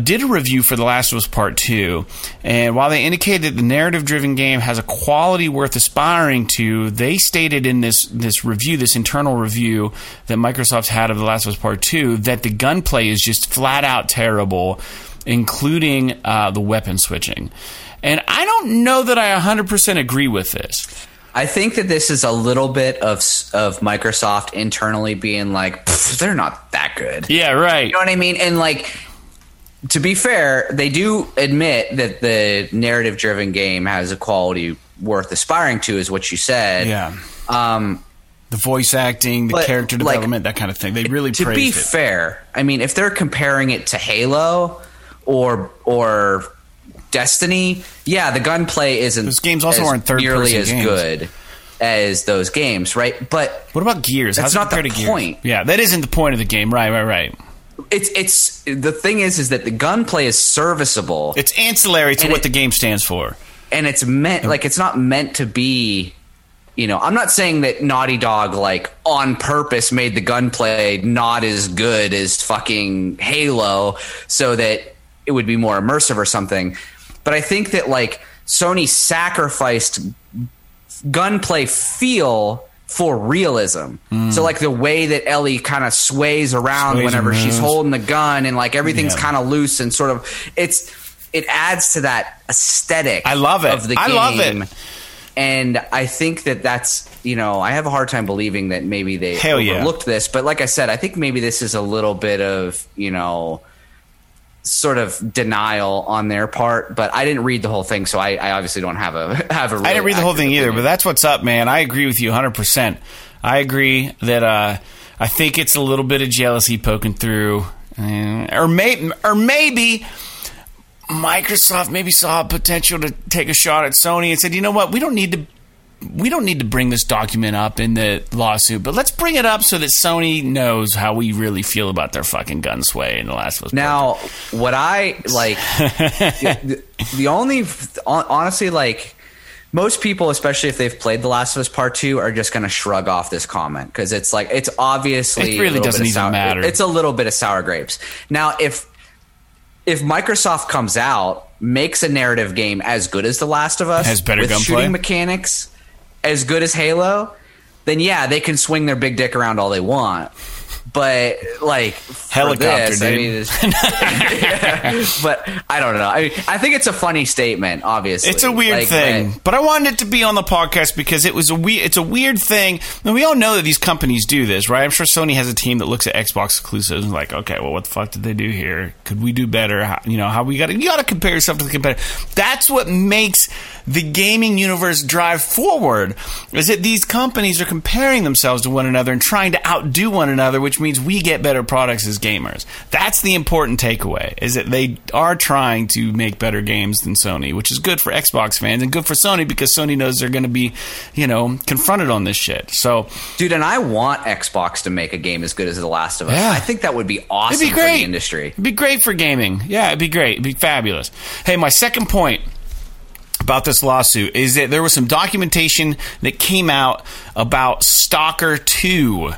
did a review for The Last of Us Part Two, and while they indicated that the narrative-driven game has a quality worth aspiring to, they stated in this review, this internal review that Microsoft's had of The Last of Us Part Two, that the gunplay is just flat-out terrible, including the weapon switching. And I don't know that I 100% agree with this. I think that this is a little bit of Microsoft internally being like, they're not that good. Yeah, right. You know what I mean? And like, to be fair, they do admit that the narrative-driven game has a quality worth aspiring to, is what you said. Yeah. The voice acting, the character development, that kind of thing. They really praised it. To be fair, I mean, if they're comparing it to Halo or Destiny, yeah, the gunplay isn't those games also aren't nearly as good as those games, right? But what about Gears? That's not the point. Yeah, that isn't the point of the game. Right. It's the thing is that the gunplay is serviceable. It's ancillary to what the game stands for, and it's meant it's not meant to be. You know, I'm not saying that Naughty Dog on purpose made the gunplay not as good as fucking Halo so that it would be more immersive or something. But I think that Sony sacrificed gunplay feel for realism. So the way that Ellie kind of sways around whenever she's holding the gun, and everything's kind of loose and sort of it adds to that aesthetic. I love it. Of the game. I love it. And I think that's, you know, I have a hard time believing that maybe they overlooked this, but like I said, I think maybe this is a little bit of, you know, sort of denial on their part, but I didn't read the whole thing, so I obviously don't have a. Really, I didn't read the whole thing either, but that's what's up, man. I agree with you 100%. I agree that I think it's a little bit of jealousy poking through, or maybe Microsoft maybe saw a potential to take a shot at Sony and said, you know what, we don't need to bring this document up in the lawsuit, but let's bring it up so that Sony knows how we really feel about their fucking gun sway in The Last of Us. Now, what I the only, honestly, most people, especially if they've played The Last of Us Part Two, are just going to shrug off this comment because it's it's obviously, it really doesn't even matter. It's a little bit of sour grapes. Now, if Microsoft comes out, makes a narrative game as good as The Last of Us, has better gunplay, shooting mechanics, as good as Halo, then yeah, they can swing their big dick around all they want. But helicopter, this, dude. I mean, but I don't know. I mean, I think it's a funny statement. Obviously, it's a weird thing. But I wanted it to be on the podcast because it was it's a weird thing, and we all know that these companies do this, right? I'm sure Sony has a team that looks at Xbox exclusives and okay, well, what the fuck did they do here? Could we do better? How, you know, how we got to compare yourself to the competitor. That's what makes the gaming universe drive forward is that these companies are comparing themselves to one another and trying to outdo one another, which means we get better products as gamers. That's the important takeaway, is that they are trying to make better games than Sony, which is good for Xbox fans and good for Sony because Sony knows they're going to be, you know, confronted on this shit. So, dude, and I want Xbox to make a game as good as The Last of Us. Yeah. I think that would be awesome for the industry. It'd be great for gaming. Yeah, it'd be great. It'd be fabulous. Hey, my second point about this lawsuit is that there was some documentation that came out about Stalker 2,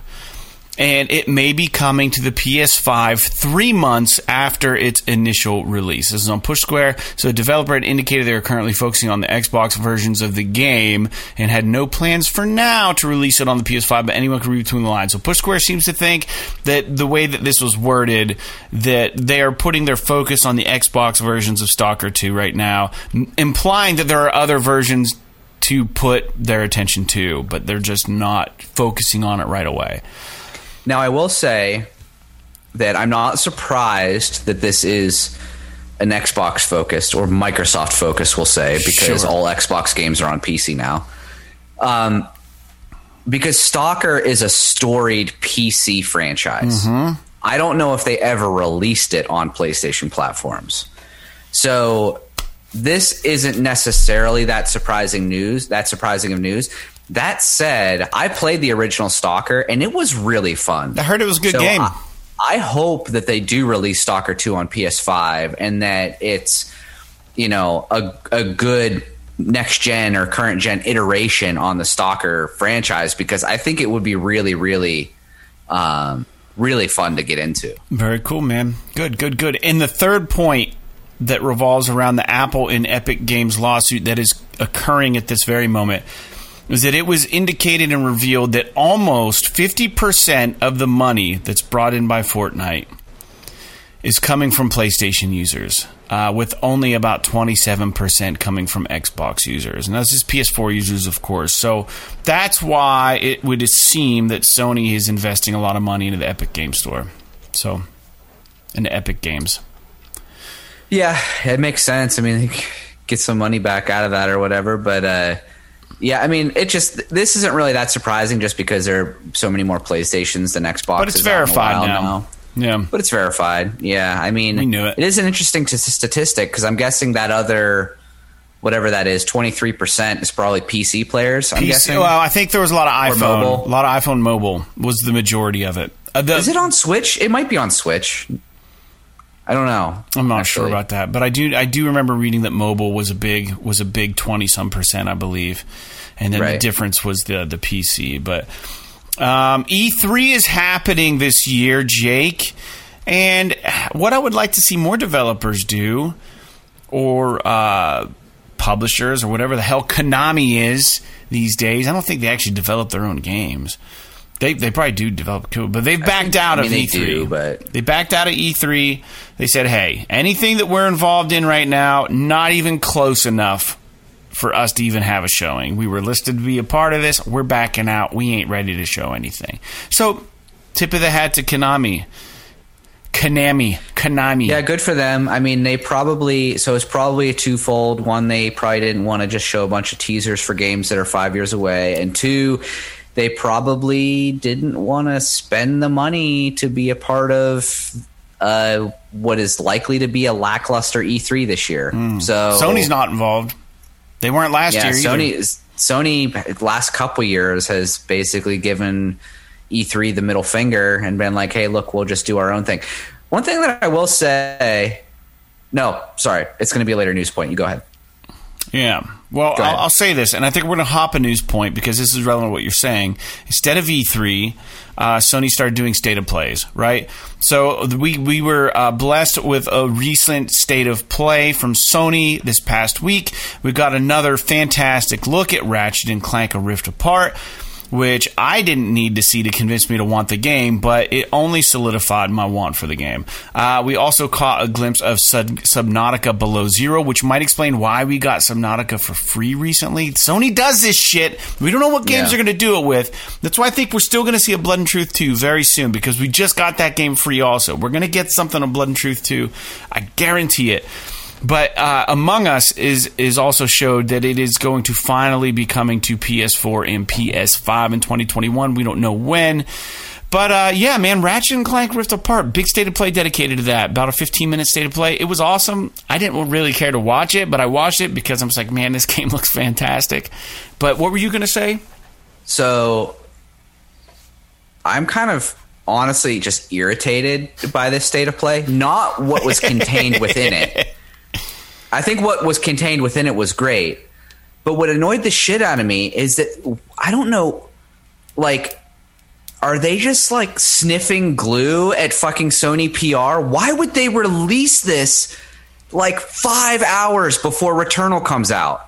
and it may be coming to the PS5 3 months after its initial release. This is on Push Square. So a developer had indicated they were currently focusing on the Xbox versions of the game and had no plans for now to release it on the PS5, but anyone could read between the lines. So Push Square seems to think that the way that this was worded, that they are putting their focus on the Xbox versions of Stalker 2 right now, implying that there are other versions to put their attention to, but they're just not focusing on it right away. Now, I will say that I'm not surprised that this is an Xbox-focused or Microsoft-focused, we'll say, because all Xbox games are on PC now. Because Stalker is a storied PC franchise. Mm-hmm. I don't know if they ever released it on PlayStation platforms. So this isn't necessarily that surprising of news. That said, I played the original Stalker, and it was really fun. I heard it was a good game. I hope that they do release Stalker 2 on PS5 and that it's, you know, a good next-gen or current-gen iteration on the Stalker franchise, because I think it would be really, really really fun to get into. Very cool, man. Good. And the third point that revolves around the Apple and Epic Games lawsuit that is occurring at this very moment is that it was indicated and revealed that almost 50% of the money that's brought in by Fortnite is coming from PlayStation users, with only about 27% coming from Xbox users. And that's just PS4 users, of course. So that's why it would seem that Sony is investing a lot of money into the Epic Games Store. So, into Epic Games. Yeah, it makes sense. I mean, get some money back out of that or whatever, but... yeah, I mean, this isn't really that surprising just because there are so many more PlayStations than Xbox. But it's verified now. Yeah. But it's verified. Yeah, I mean, we knew it. It is an interesting statistic because I'm guessing that other, whatever that is, 23% is probably PC players, I'm guessing. Well, I think there was a lot of iPhone. A lot of iPhone mobile was the majority of it. Is it on Switch? It might be on Switch. I don't know. I'm not sure about that, but I do remember reading that mobile was a big 20-some%, I believe, and then the difference was the PC. But E3 is happening this year, Jake, and what I would like to see more developers do, or publishers, or whatever the hell Konami is these days. I don't think they actually develop their own games. They probably do develop too, but they've backed out of E3. They backed out of E3. They said, hey, anything that we're involved in right now, not even close enough for us to even have a showing. We were listed to be a part of this. We're backing out. We ain't ready to show anything. So, tip of the hat to Konami. Konami. Yeah, good for them. I mean, they probably... So, it's probably a twofold. One, they probably didn't want to just show a bunch of teasers for games that are 5 years away. And two... They probably didn't want to spend the money to be a part of what is likely to be a lackluster E3 this year. So Sony's not involved. They weren't last year either. Sony last couple years has basically given E3 the middle finger and been like, hey, look, we'll just do our own thing. One thing that I will say – no, sorry. It's going to be a later news point. You go ahead. Yeah. Well, I'll say this, and I think we're going to hop a news point because this is relevant to what you're saying. Instead of E3, Sony started doing State of Plays, right? So we were blessed with a recent State of Play from Sony this past week. We got another fantastic look at Ratchet and Clank: Rift Apart, which I didn't need to see to convince me to want the game, but it only solidified my want for the game. We also caught a glimpse of Subnautica Below Zero, which might explain why we got Subnautica for free recently. Sony does this shit. We don't know what games are going to do it with. That's why I think we're still going to see a Blood and Truth 2 very soon, because we just got that game free also. We're going to get something on Blood and Truth 2. I guarantee it. But Among Us is also showed that it is going to finally be coming to PS4 and PS5 in 2021. We don't know when. But, yeah, man, Ratchet and Clank Rift Apart. Big state of play dedicated to that. About a 15-minute state of play. It was awesome. I didn't really care to watch it, but I watched it because I was like, man, this game looks fantastic. But what were you going to say? So, I'm kind of honestly just irritated by this state of play. Not what was contained within it. I think what was contained within it was great. But what annoyed the shit out of me is that, I don't know, like... Are they just, like, sniffing glue at fucking Sony PR? Why would they release this, like, 5 hours before Returnal comes out?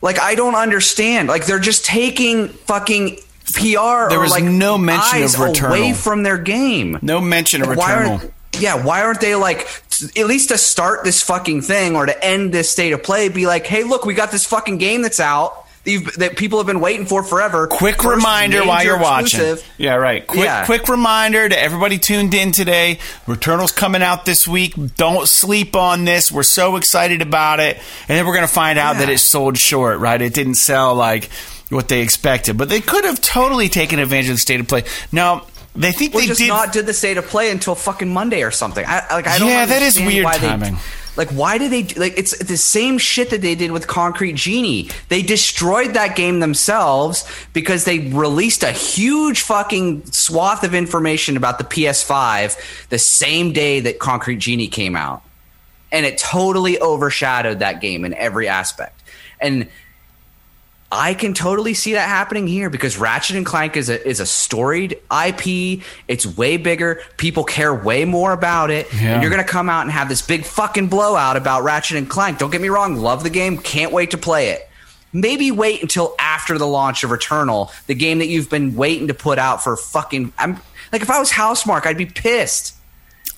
Like, I don't understand. Like, they're just taking fucking PR there or, like, no mention eyes of Returnal away from their game. No mention of Returnal. Why aren't they, like, at least to start this fucking thing or to end this state of play, be like, hey, look, we got this fucking game that's out. That people have been waiting for forever. Quick first reminder while you're exclusive. Watching. Yeah, right. Quick reminder to everybody tuned in today. Returnal's coming out this week. Don't sleep on this. We're so excited about it. And then we're going to find out that it sold short, right? It didn't sell like what they expected. But they could have totally taken advantage of the state of play. Now, they think they just did the state of play until fucking Monday or something. I don't understand that is weird timing. Like, why do they – like, it's the same shit that they did with Concrete Genie. They destroyed that game themselves because they released a huge fucking swath of information about the PS5 the same day that Concrete Genie came out. And it totally overshadowed that game in every aspect. And I can totally see that happening here because Ratchet & Clank is a storied IP. It's way bigger. People care way more about it. Yeah. And you're going to come out and have this big fucking blowout about Ratchet & Clank. Don't get me wrong. Love the game. Can't wait to play it. Maybe wait until after the launch of Returnal, the game that you've been waiting to put out for fucking... Like, if I was Housemarque, I'd be pissed.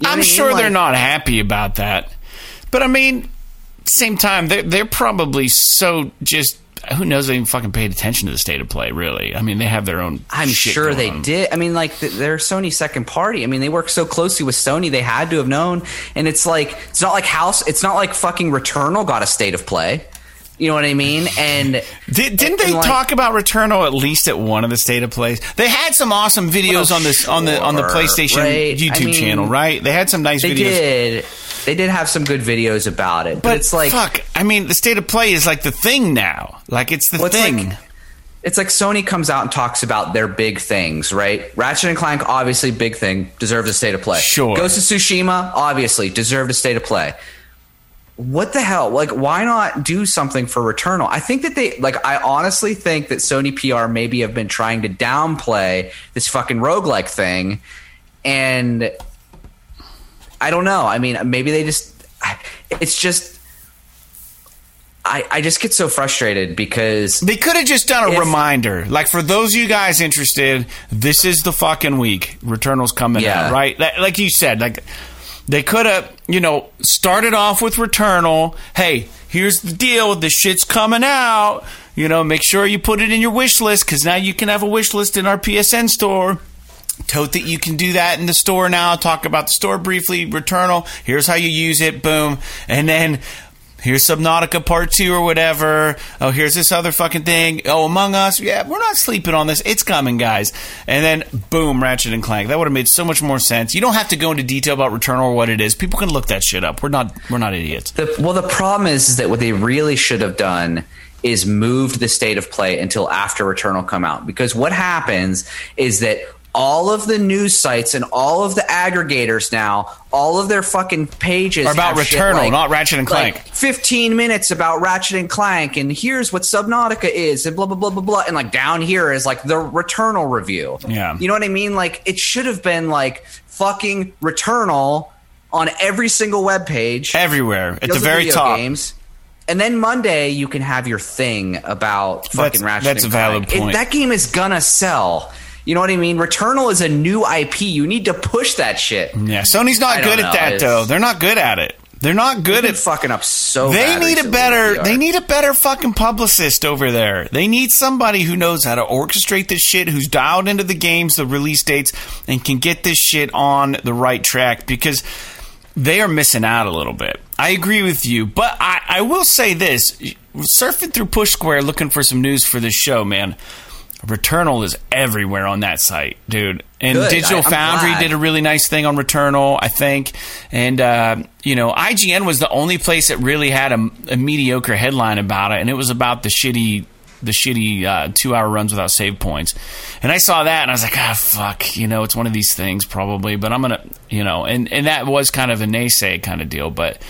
You know what I mean? Sure they're not happy about that. But, I mean, same time, they're probably so just... Who knows? They even fucking paid attention to the state of play, really. I mean, they have their own. I'm sure they did. I mean, like they're Sony second party. I mean, they work so closely with Sony, they had to have known. And it's like it's not like fucking Returnal got a state of play. You know what I mean? And didn't they talk about Returnal at least at one of the state of plays? They had some awesome videos on the PlayStation YouTube channel, right? They had some nice videos. They did have some good videos about it, but it's like fuck. I mean, the state of play is like the thing now. Like it's the thing. It's like Sony comes out and talks about their big things, right? Ratchet and Clank, obviously big thing, deserves a state of play. Sure. Ghost of Tsushima, obviously deserved a state of play. What the hell? Like, why not do something for Returnal? I think that I honestly think that Sony PR maybe have been trying to downplay this fucking roguelike thing, and I don't know. I mean, maybe they just – it's just – I just get so frustrated because – They could have just done a reminder. Like, for those of you guys interested, this is the fucking week. Returnal's coming out, right? Like you said, like they could have, you know, started off with Returnal. Hey, here's the deal. This shit's coming out. You know, make sure you put it in your wish list because now you can have a wish list in our PSN store. Tote that you can do that in the store now. Talk about the store briefly. Returnal. Here's how you use it. Boom. And then here's Subnautica Part 2 or whatever. Oh, here's this other fucking thing. Oh, Among Us. Yeah, we're not sleeping on this. It's coming, guys. And then boom, Ratchet and Clank. That would have made so much more sense. You don't have to go into detail about Returnal or what it is. People can look that shit up. We're not idiots. The problem is that what they really should have done is moved the state of play until after Returnal come out. Because what happens is that all of the news sites and all of the aggregators now, all of their fucking pages are about Returnal, not Ratchet and Clank. Like 15 minutes about Ratchet and Clank, and here's what Subnautica is, and blah, blah, blah, blah, blah. And like down here is like the Returnal review. Yeah. You know what I mean? Like it should have been like fucking Returnal on every single webpage. Everywhere. At the very top. Games. And then Monday, you can have your thing about fucking Ratchet and Clank. That's a valid point. That game is gonna sell. You know what I mean? Returnal is a new IP. You need to push that shit. Yeah, Sony's not good at that, though. They're not good at it. They're not good at fucking up so bad. They need a better fucking publicist over there. They need somebody who knows how to orchestrate this shit, who's dialed into the games, the release dates, and can get this shit on the right track because they are missing out a little bit. I agree with you, but I will say this. Surfing through Push Square looking for some news for this show, man. Returnal is everywhere on that site, dude. And good. Digital Foundry did a really nice thing on Returnal, I think. And, you know, IGN was the only place that really had a mediocre headline about it, and it was about the shitty 2-hour runs without save points. And I saw that, and I was like, fuck, you know, it's one of these things probably, but I'm going to, you know, and that was kind of a naysay kind of deal, but...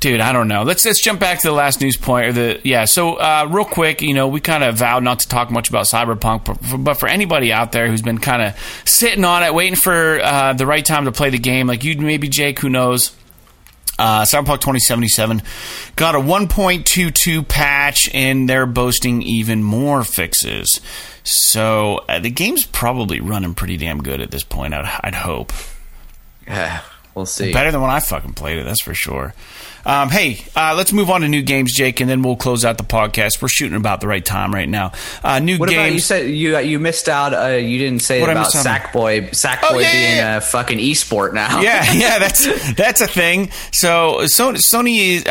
Dude, I don't know. Let's jump back to the last news point. So real quick, you know, we kind of vowed not to talk much about Cyberpunk, but for anybody out there who's been kind of sitting on it, waiting for the right time to play the game, like you maybe, Jake, who knows, Cyberpunk 2077 got a 1.22 patch, and they're boasting even more fixes. So the game's probably running pretty damn good at this point, I'd hope. We'll see. Better than when I fucking played it, that's for sure. Hey, let's move on to new games, Jake, and then we'll close out the podcast. We're shooting about the right time right now. New games. About, you said you missed out. You didn't say about Sackboy. Sackboy being a fucking esport now. Yeah, that's a thing. So Sony,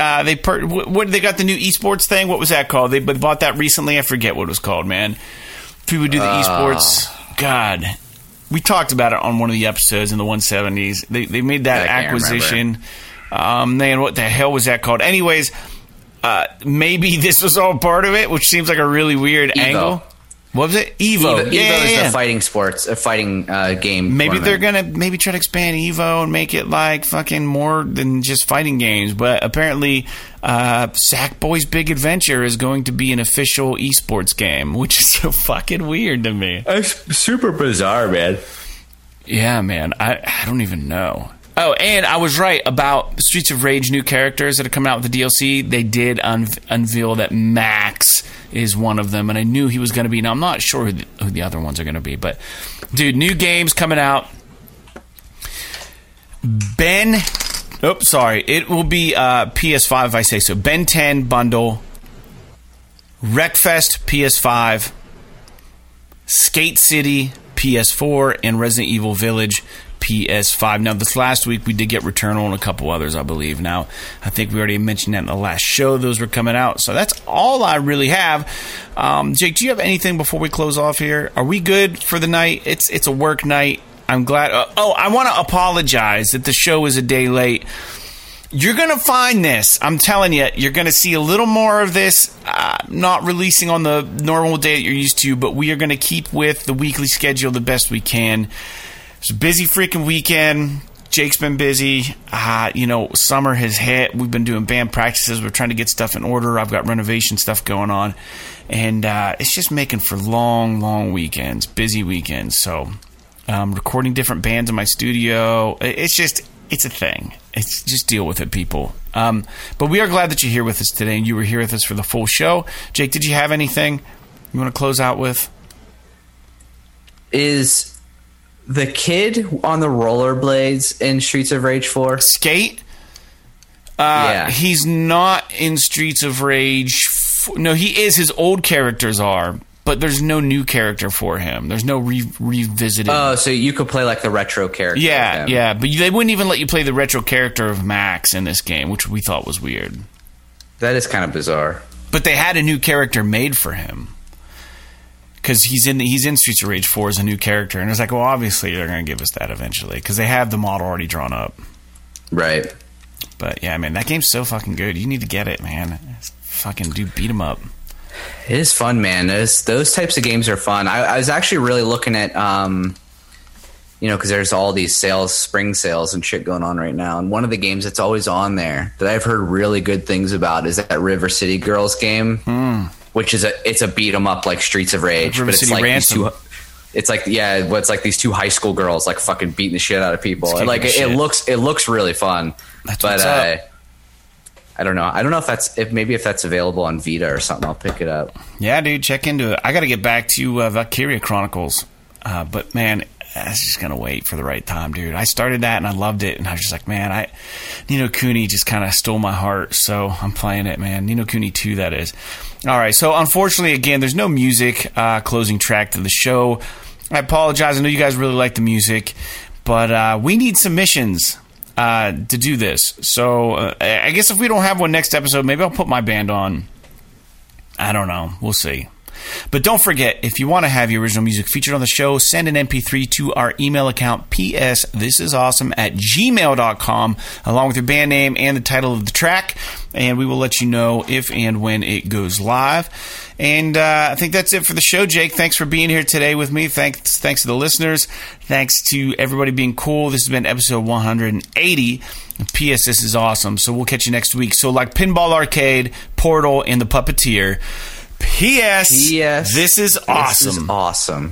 they got the new esports thing. What was that called? They bought that recently. I forget what it was called. Man, if we would do the esports, God. We talked about it on one of the episodes in the 170s. They made that acquisition. Man, what the hell was that called? Anyways, maybe this was all part of it, which seems like a really weird angle. What was it? Evo. Evo is the fighting sports, a fighting game. Maybe they're gonna try to expand Evo and make it like fucking more than just fighting games. But apparently, Sackboy's Big Adventure is going to be an official esports game, which is so fucking weird to me. It's super bizarre, man. Yeah, man. I don't even know. Oh, and I was right about Streets of Rage new characters that are coming out with the DLC. They did unveil that Max is one of them, and I knew he was going to be. Now, I'm not sure who the other ones are going to be, but, dude, new games coming out. It will be PS5 if I say so. Ben 10 bundle, Wreckfest PS5, Skate City PS4, and Resident Evil Village PS5. Now, this last week, we did get Returnal and a couple others, I believe. Now, I think we already mentioned that in the last show. Those were coming out. So that's all I really have. Jake, do you have anything before we close off here? Are we good for the night? It's a work night. I'm glad. I want to apologize that the show is a day late. You're going to find this. I'm telling you, you're going to see a little more of this not releasing on the normal day that you're used to, but we are going to keep with the weekly schedule the best we can. It's a busy freaking weekend. Jake's been busy. You know, summer has hit. We've been doing band practices. We're trying to get stuff in order. I've got renovation stuff going on. And it's just making for long, long weekends, busy weekends. So recording different bands in my studio. It's a thing. It's just deal with it, people. But we are glad that you're here with us today and you were here with us for the full show. Jake, did you have anything you want to close out with? The kid on the rollerblades in Streets of Rage 4? Skate? Yeah. He's not in Streets of Rage 4. No, he is. His old characters are, but there's no new character for him. There's no revisited. Oh, so you could play like the retro character. Yeah, yeah. But they wouldn't even let you play the retro character of Max in this game, which we thought was weird. That is kind of bizarre. But they had a new character made for him. Because he's in Streets of Rage 4 as a new character. And it's like, well, obviously they're going to give us that eventually. Because they have the model already drawn up. Right. But, yeah, man, that game's so fucking good. You need to get it, man. Fucking do beat 'em up. It is fun, man. Those types of games are fun. I was actually really looking at, you know, because there's all these sales, spring sales and shit going on right now. And one of the games that's always on there that I've heard really good things about is that River City Girls game. Which is it's a beat 'em up like Streets of Rage, but it's like Ransom. It's like these two high school girls like fucking beating the shit out of people. It looks really fun. But I don't know if that's available on Vita or something. I'll pick it up. Yeah, dude, check into it. I got to get back to Valkyria Chronicles, but man. That's just going to wait for the right time, dude. I started that, and I loved it, and I was just like, man, Ni No Kuni just kind of stole my heart, so I'm playing it, man. Ni No Kuni 2, that is. All right, so unfortunately, again, there's no music closing track to the show. I apologize. I know you guys really like the music, but we need submissions. to do this. So I guess if we don't have one next episode, maybe I'll put my band on. I don't know. We'll see. But don't forget, if you want to have your original music featured on the show, send an MP3 to our email account, psthisisawesome@gmail.com, along with your band name and the title of the track, and we will let you know if and when it goes live. And I think that's it for the show, Jake. Thanks for being here today with me. Thanks to the listeners. Thanks to everybody being cool. This has been episode 180. P.S. This is Awesome. So we'll catch you next week. So like Pinball Arcade, Portal, and The Puppeteer, P.S. This is awesome.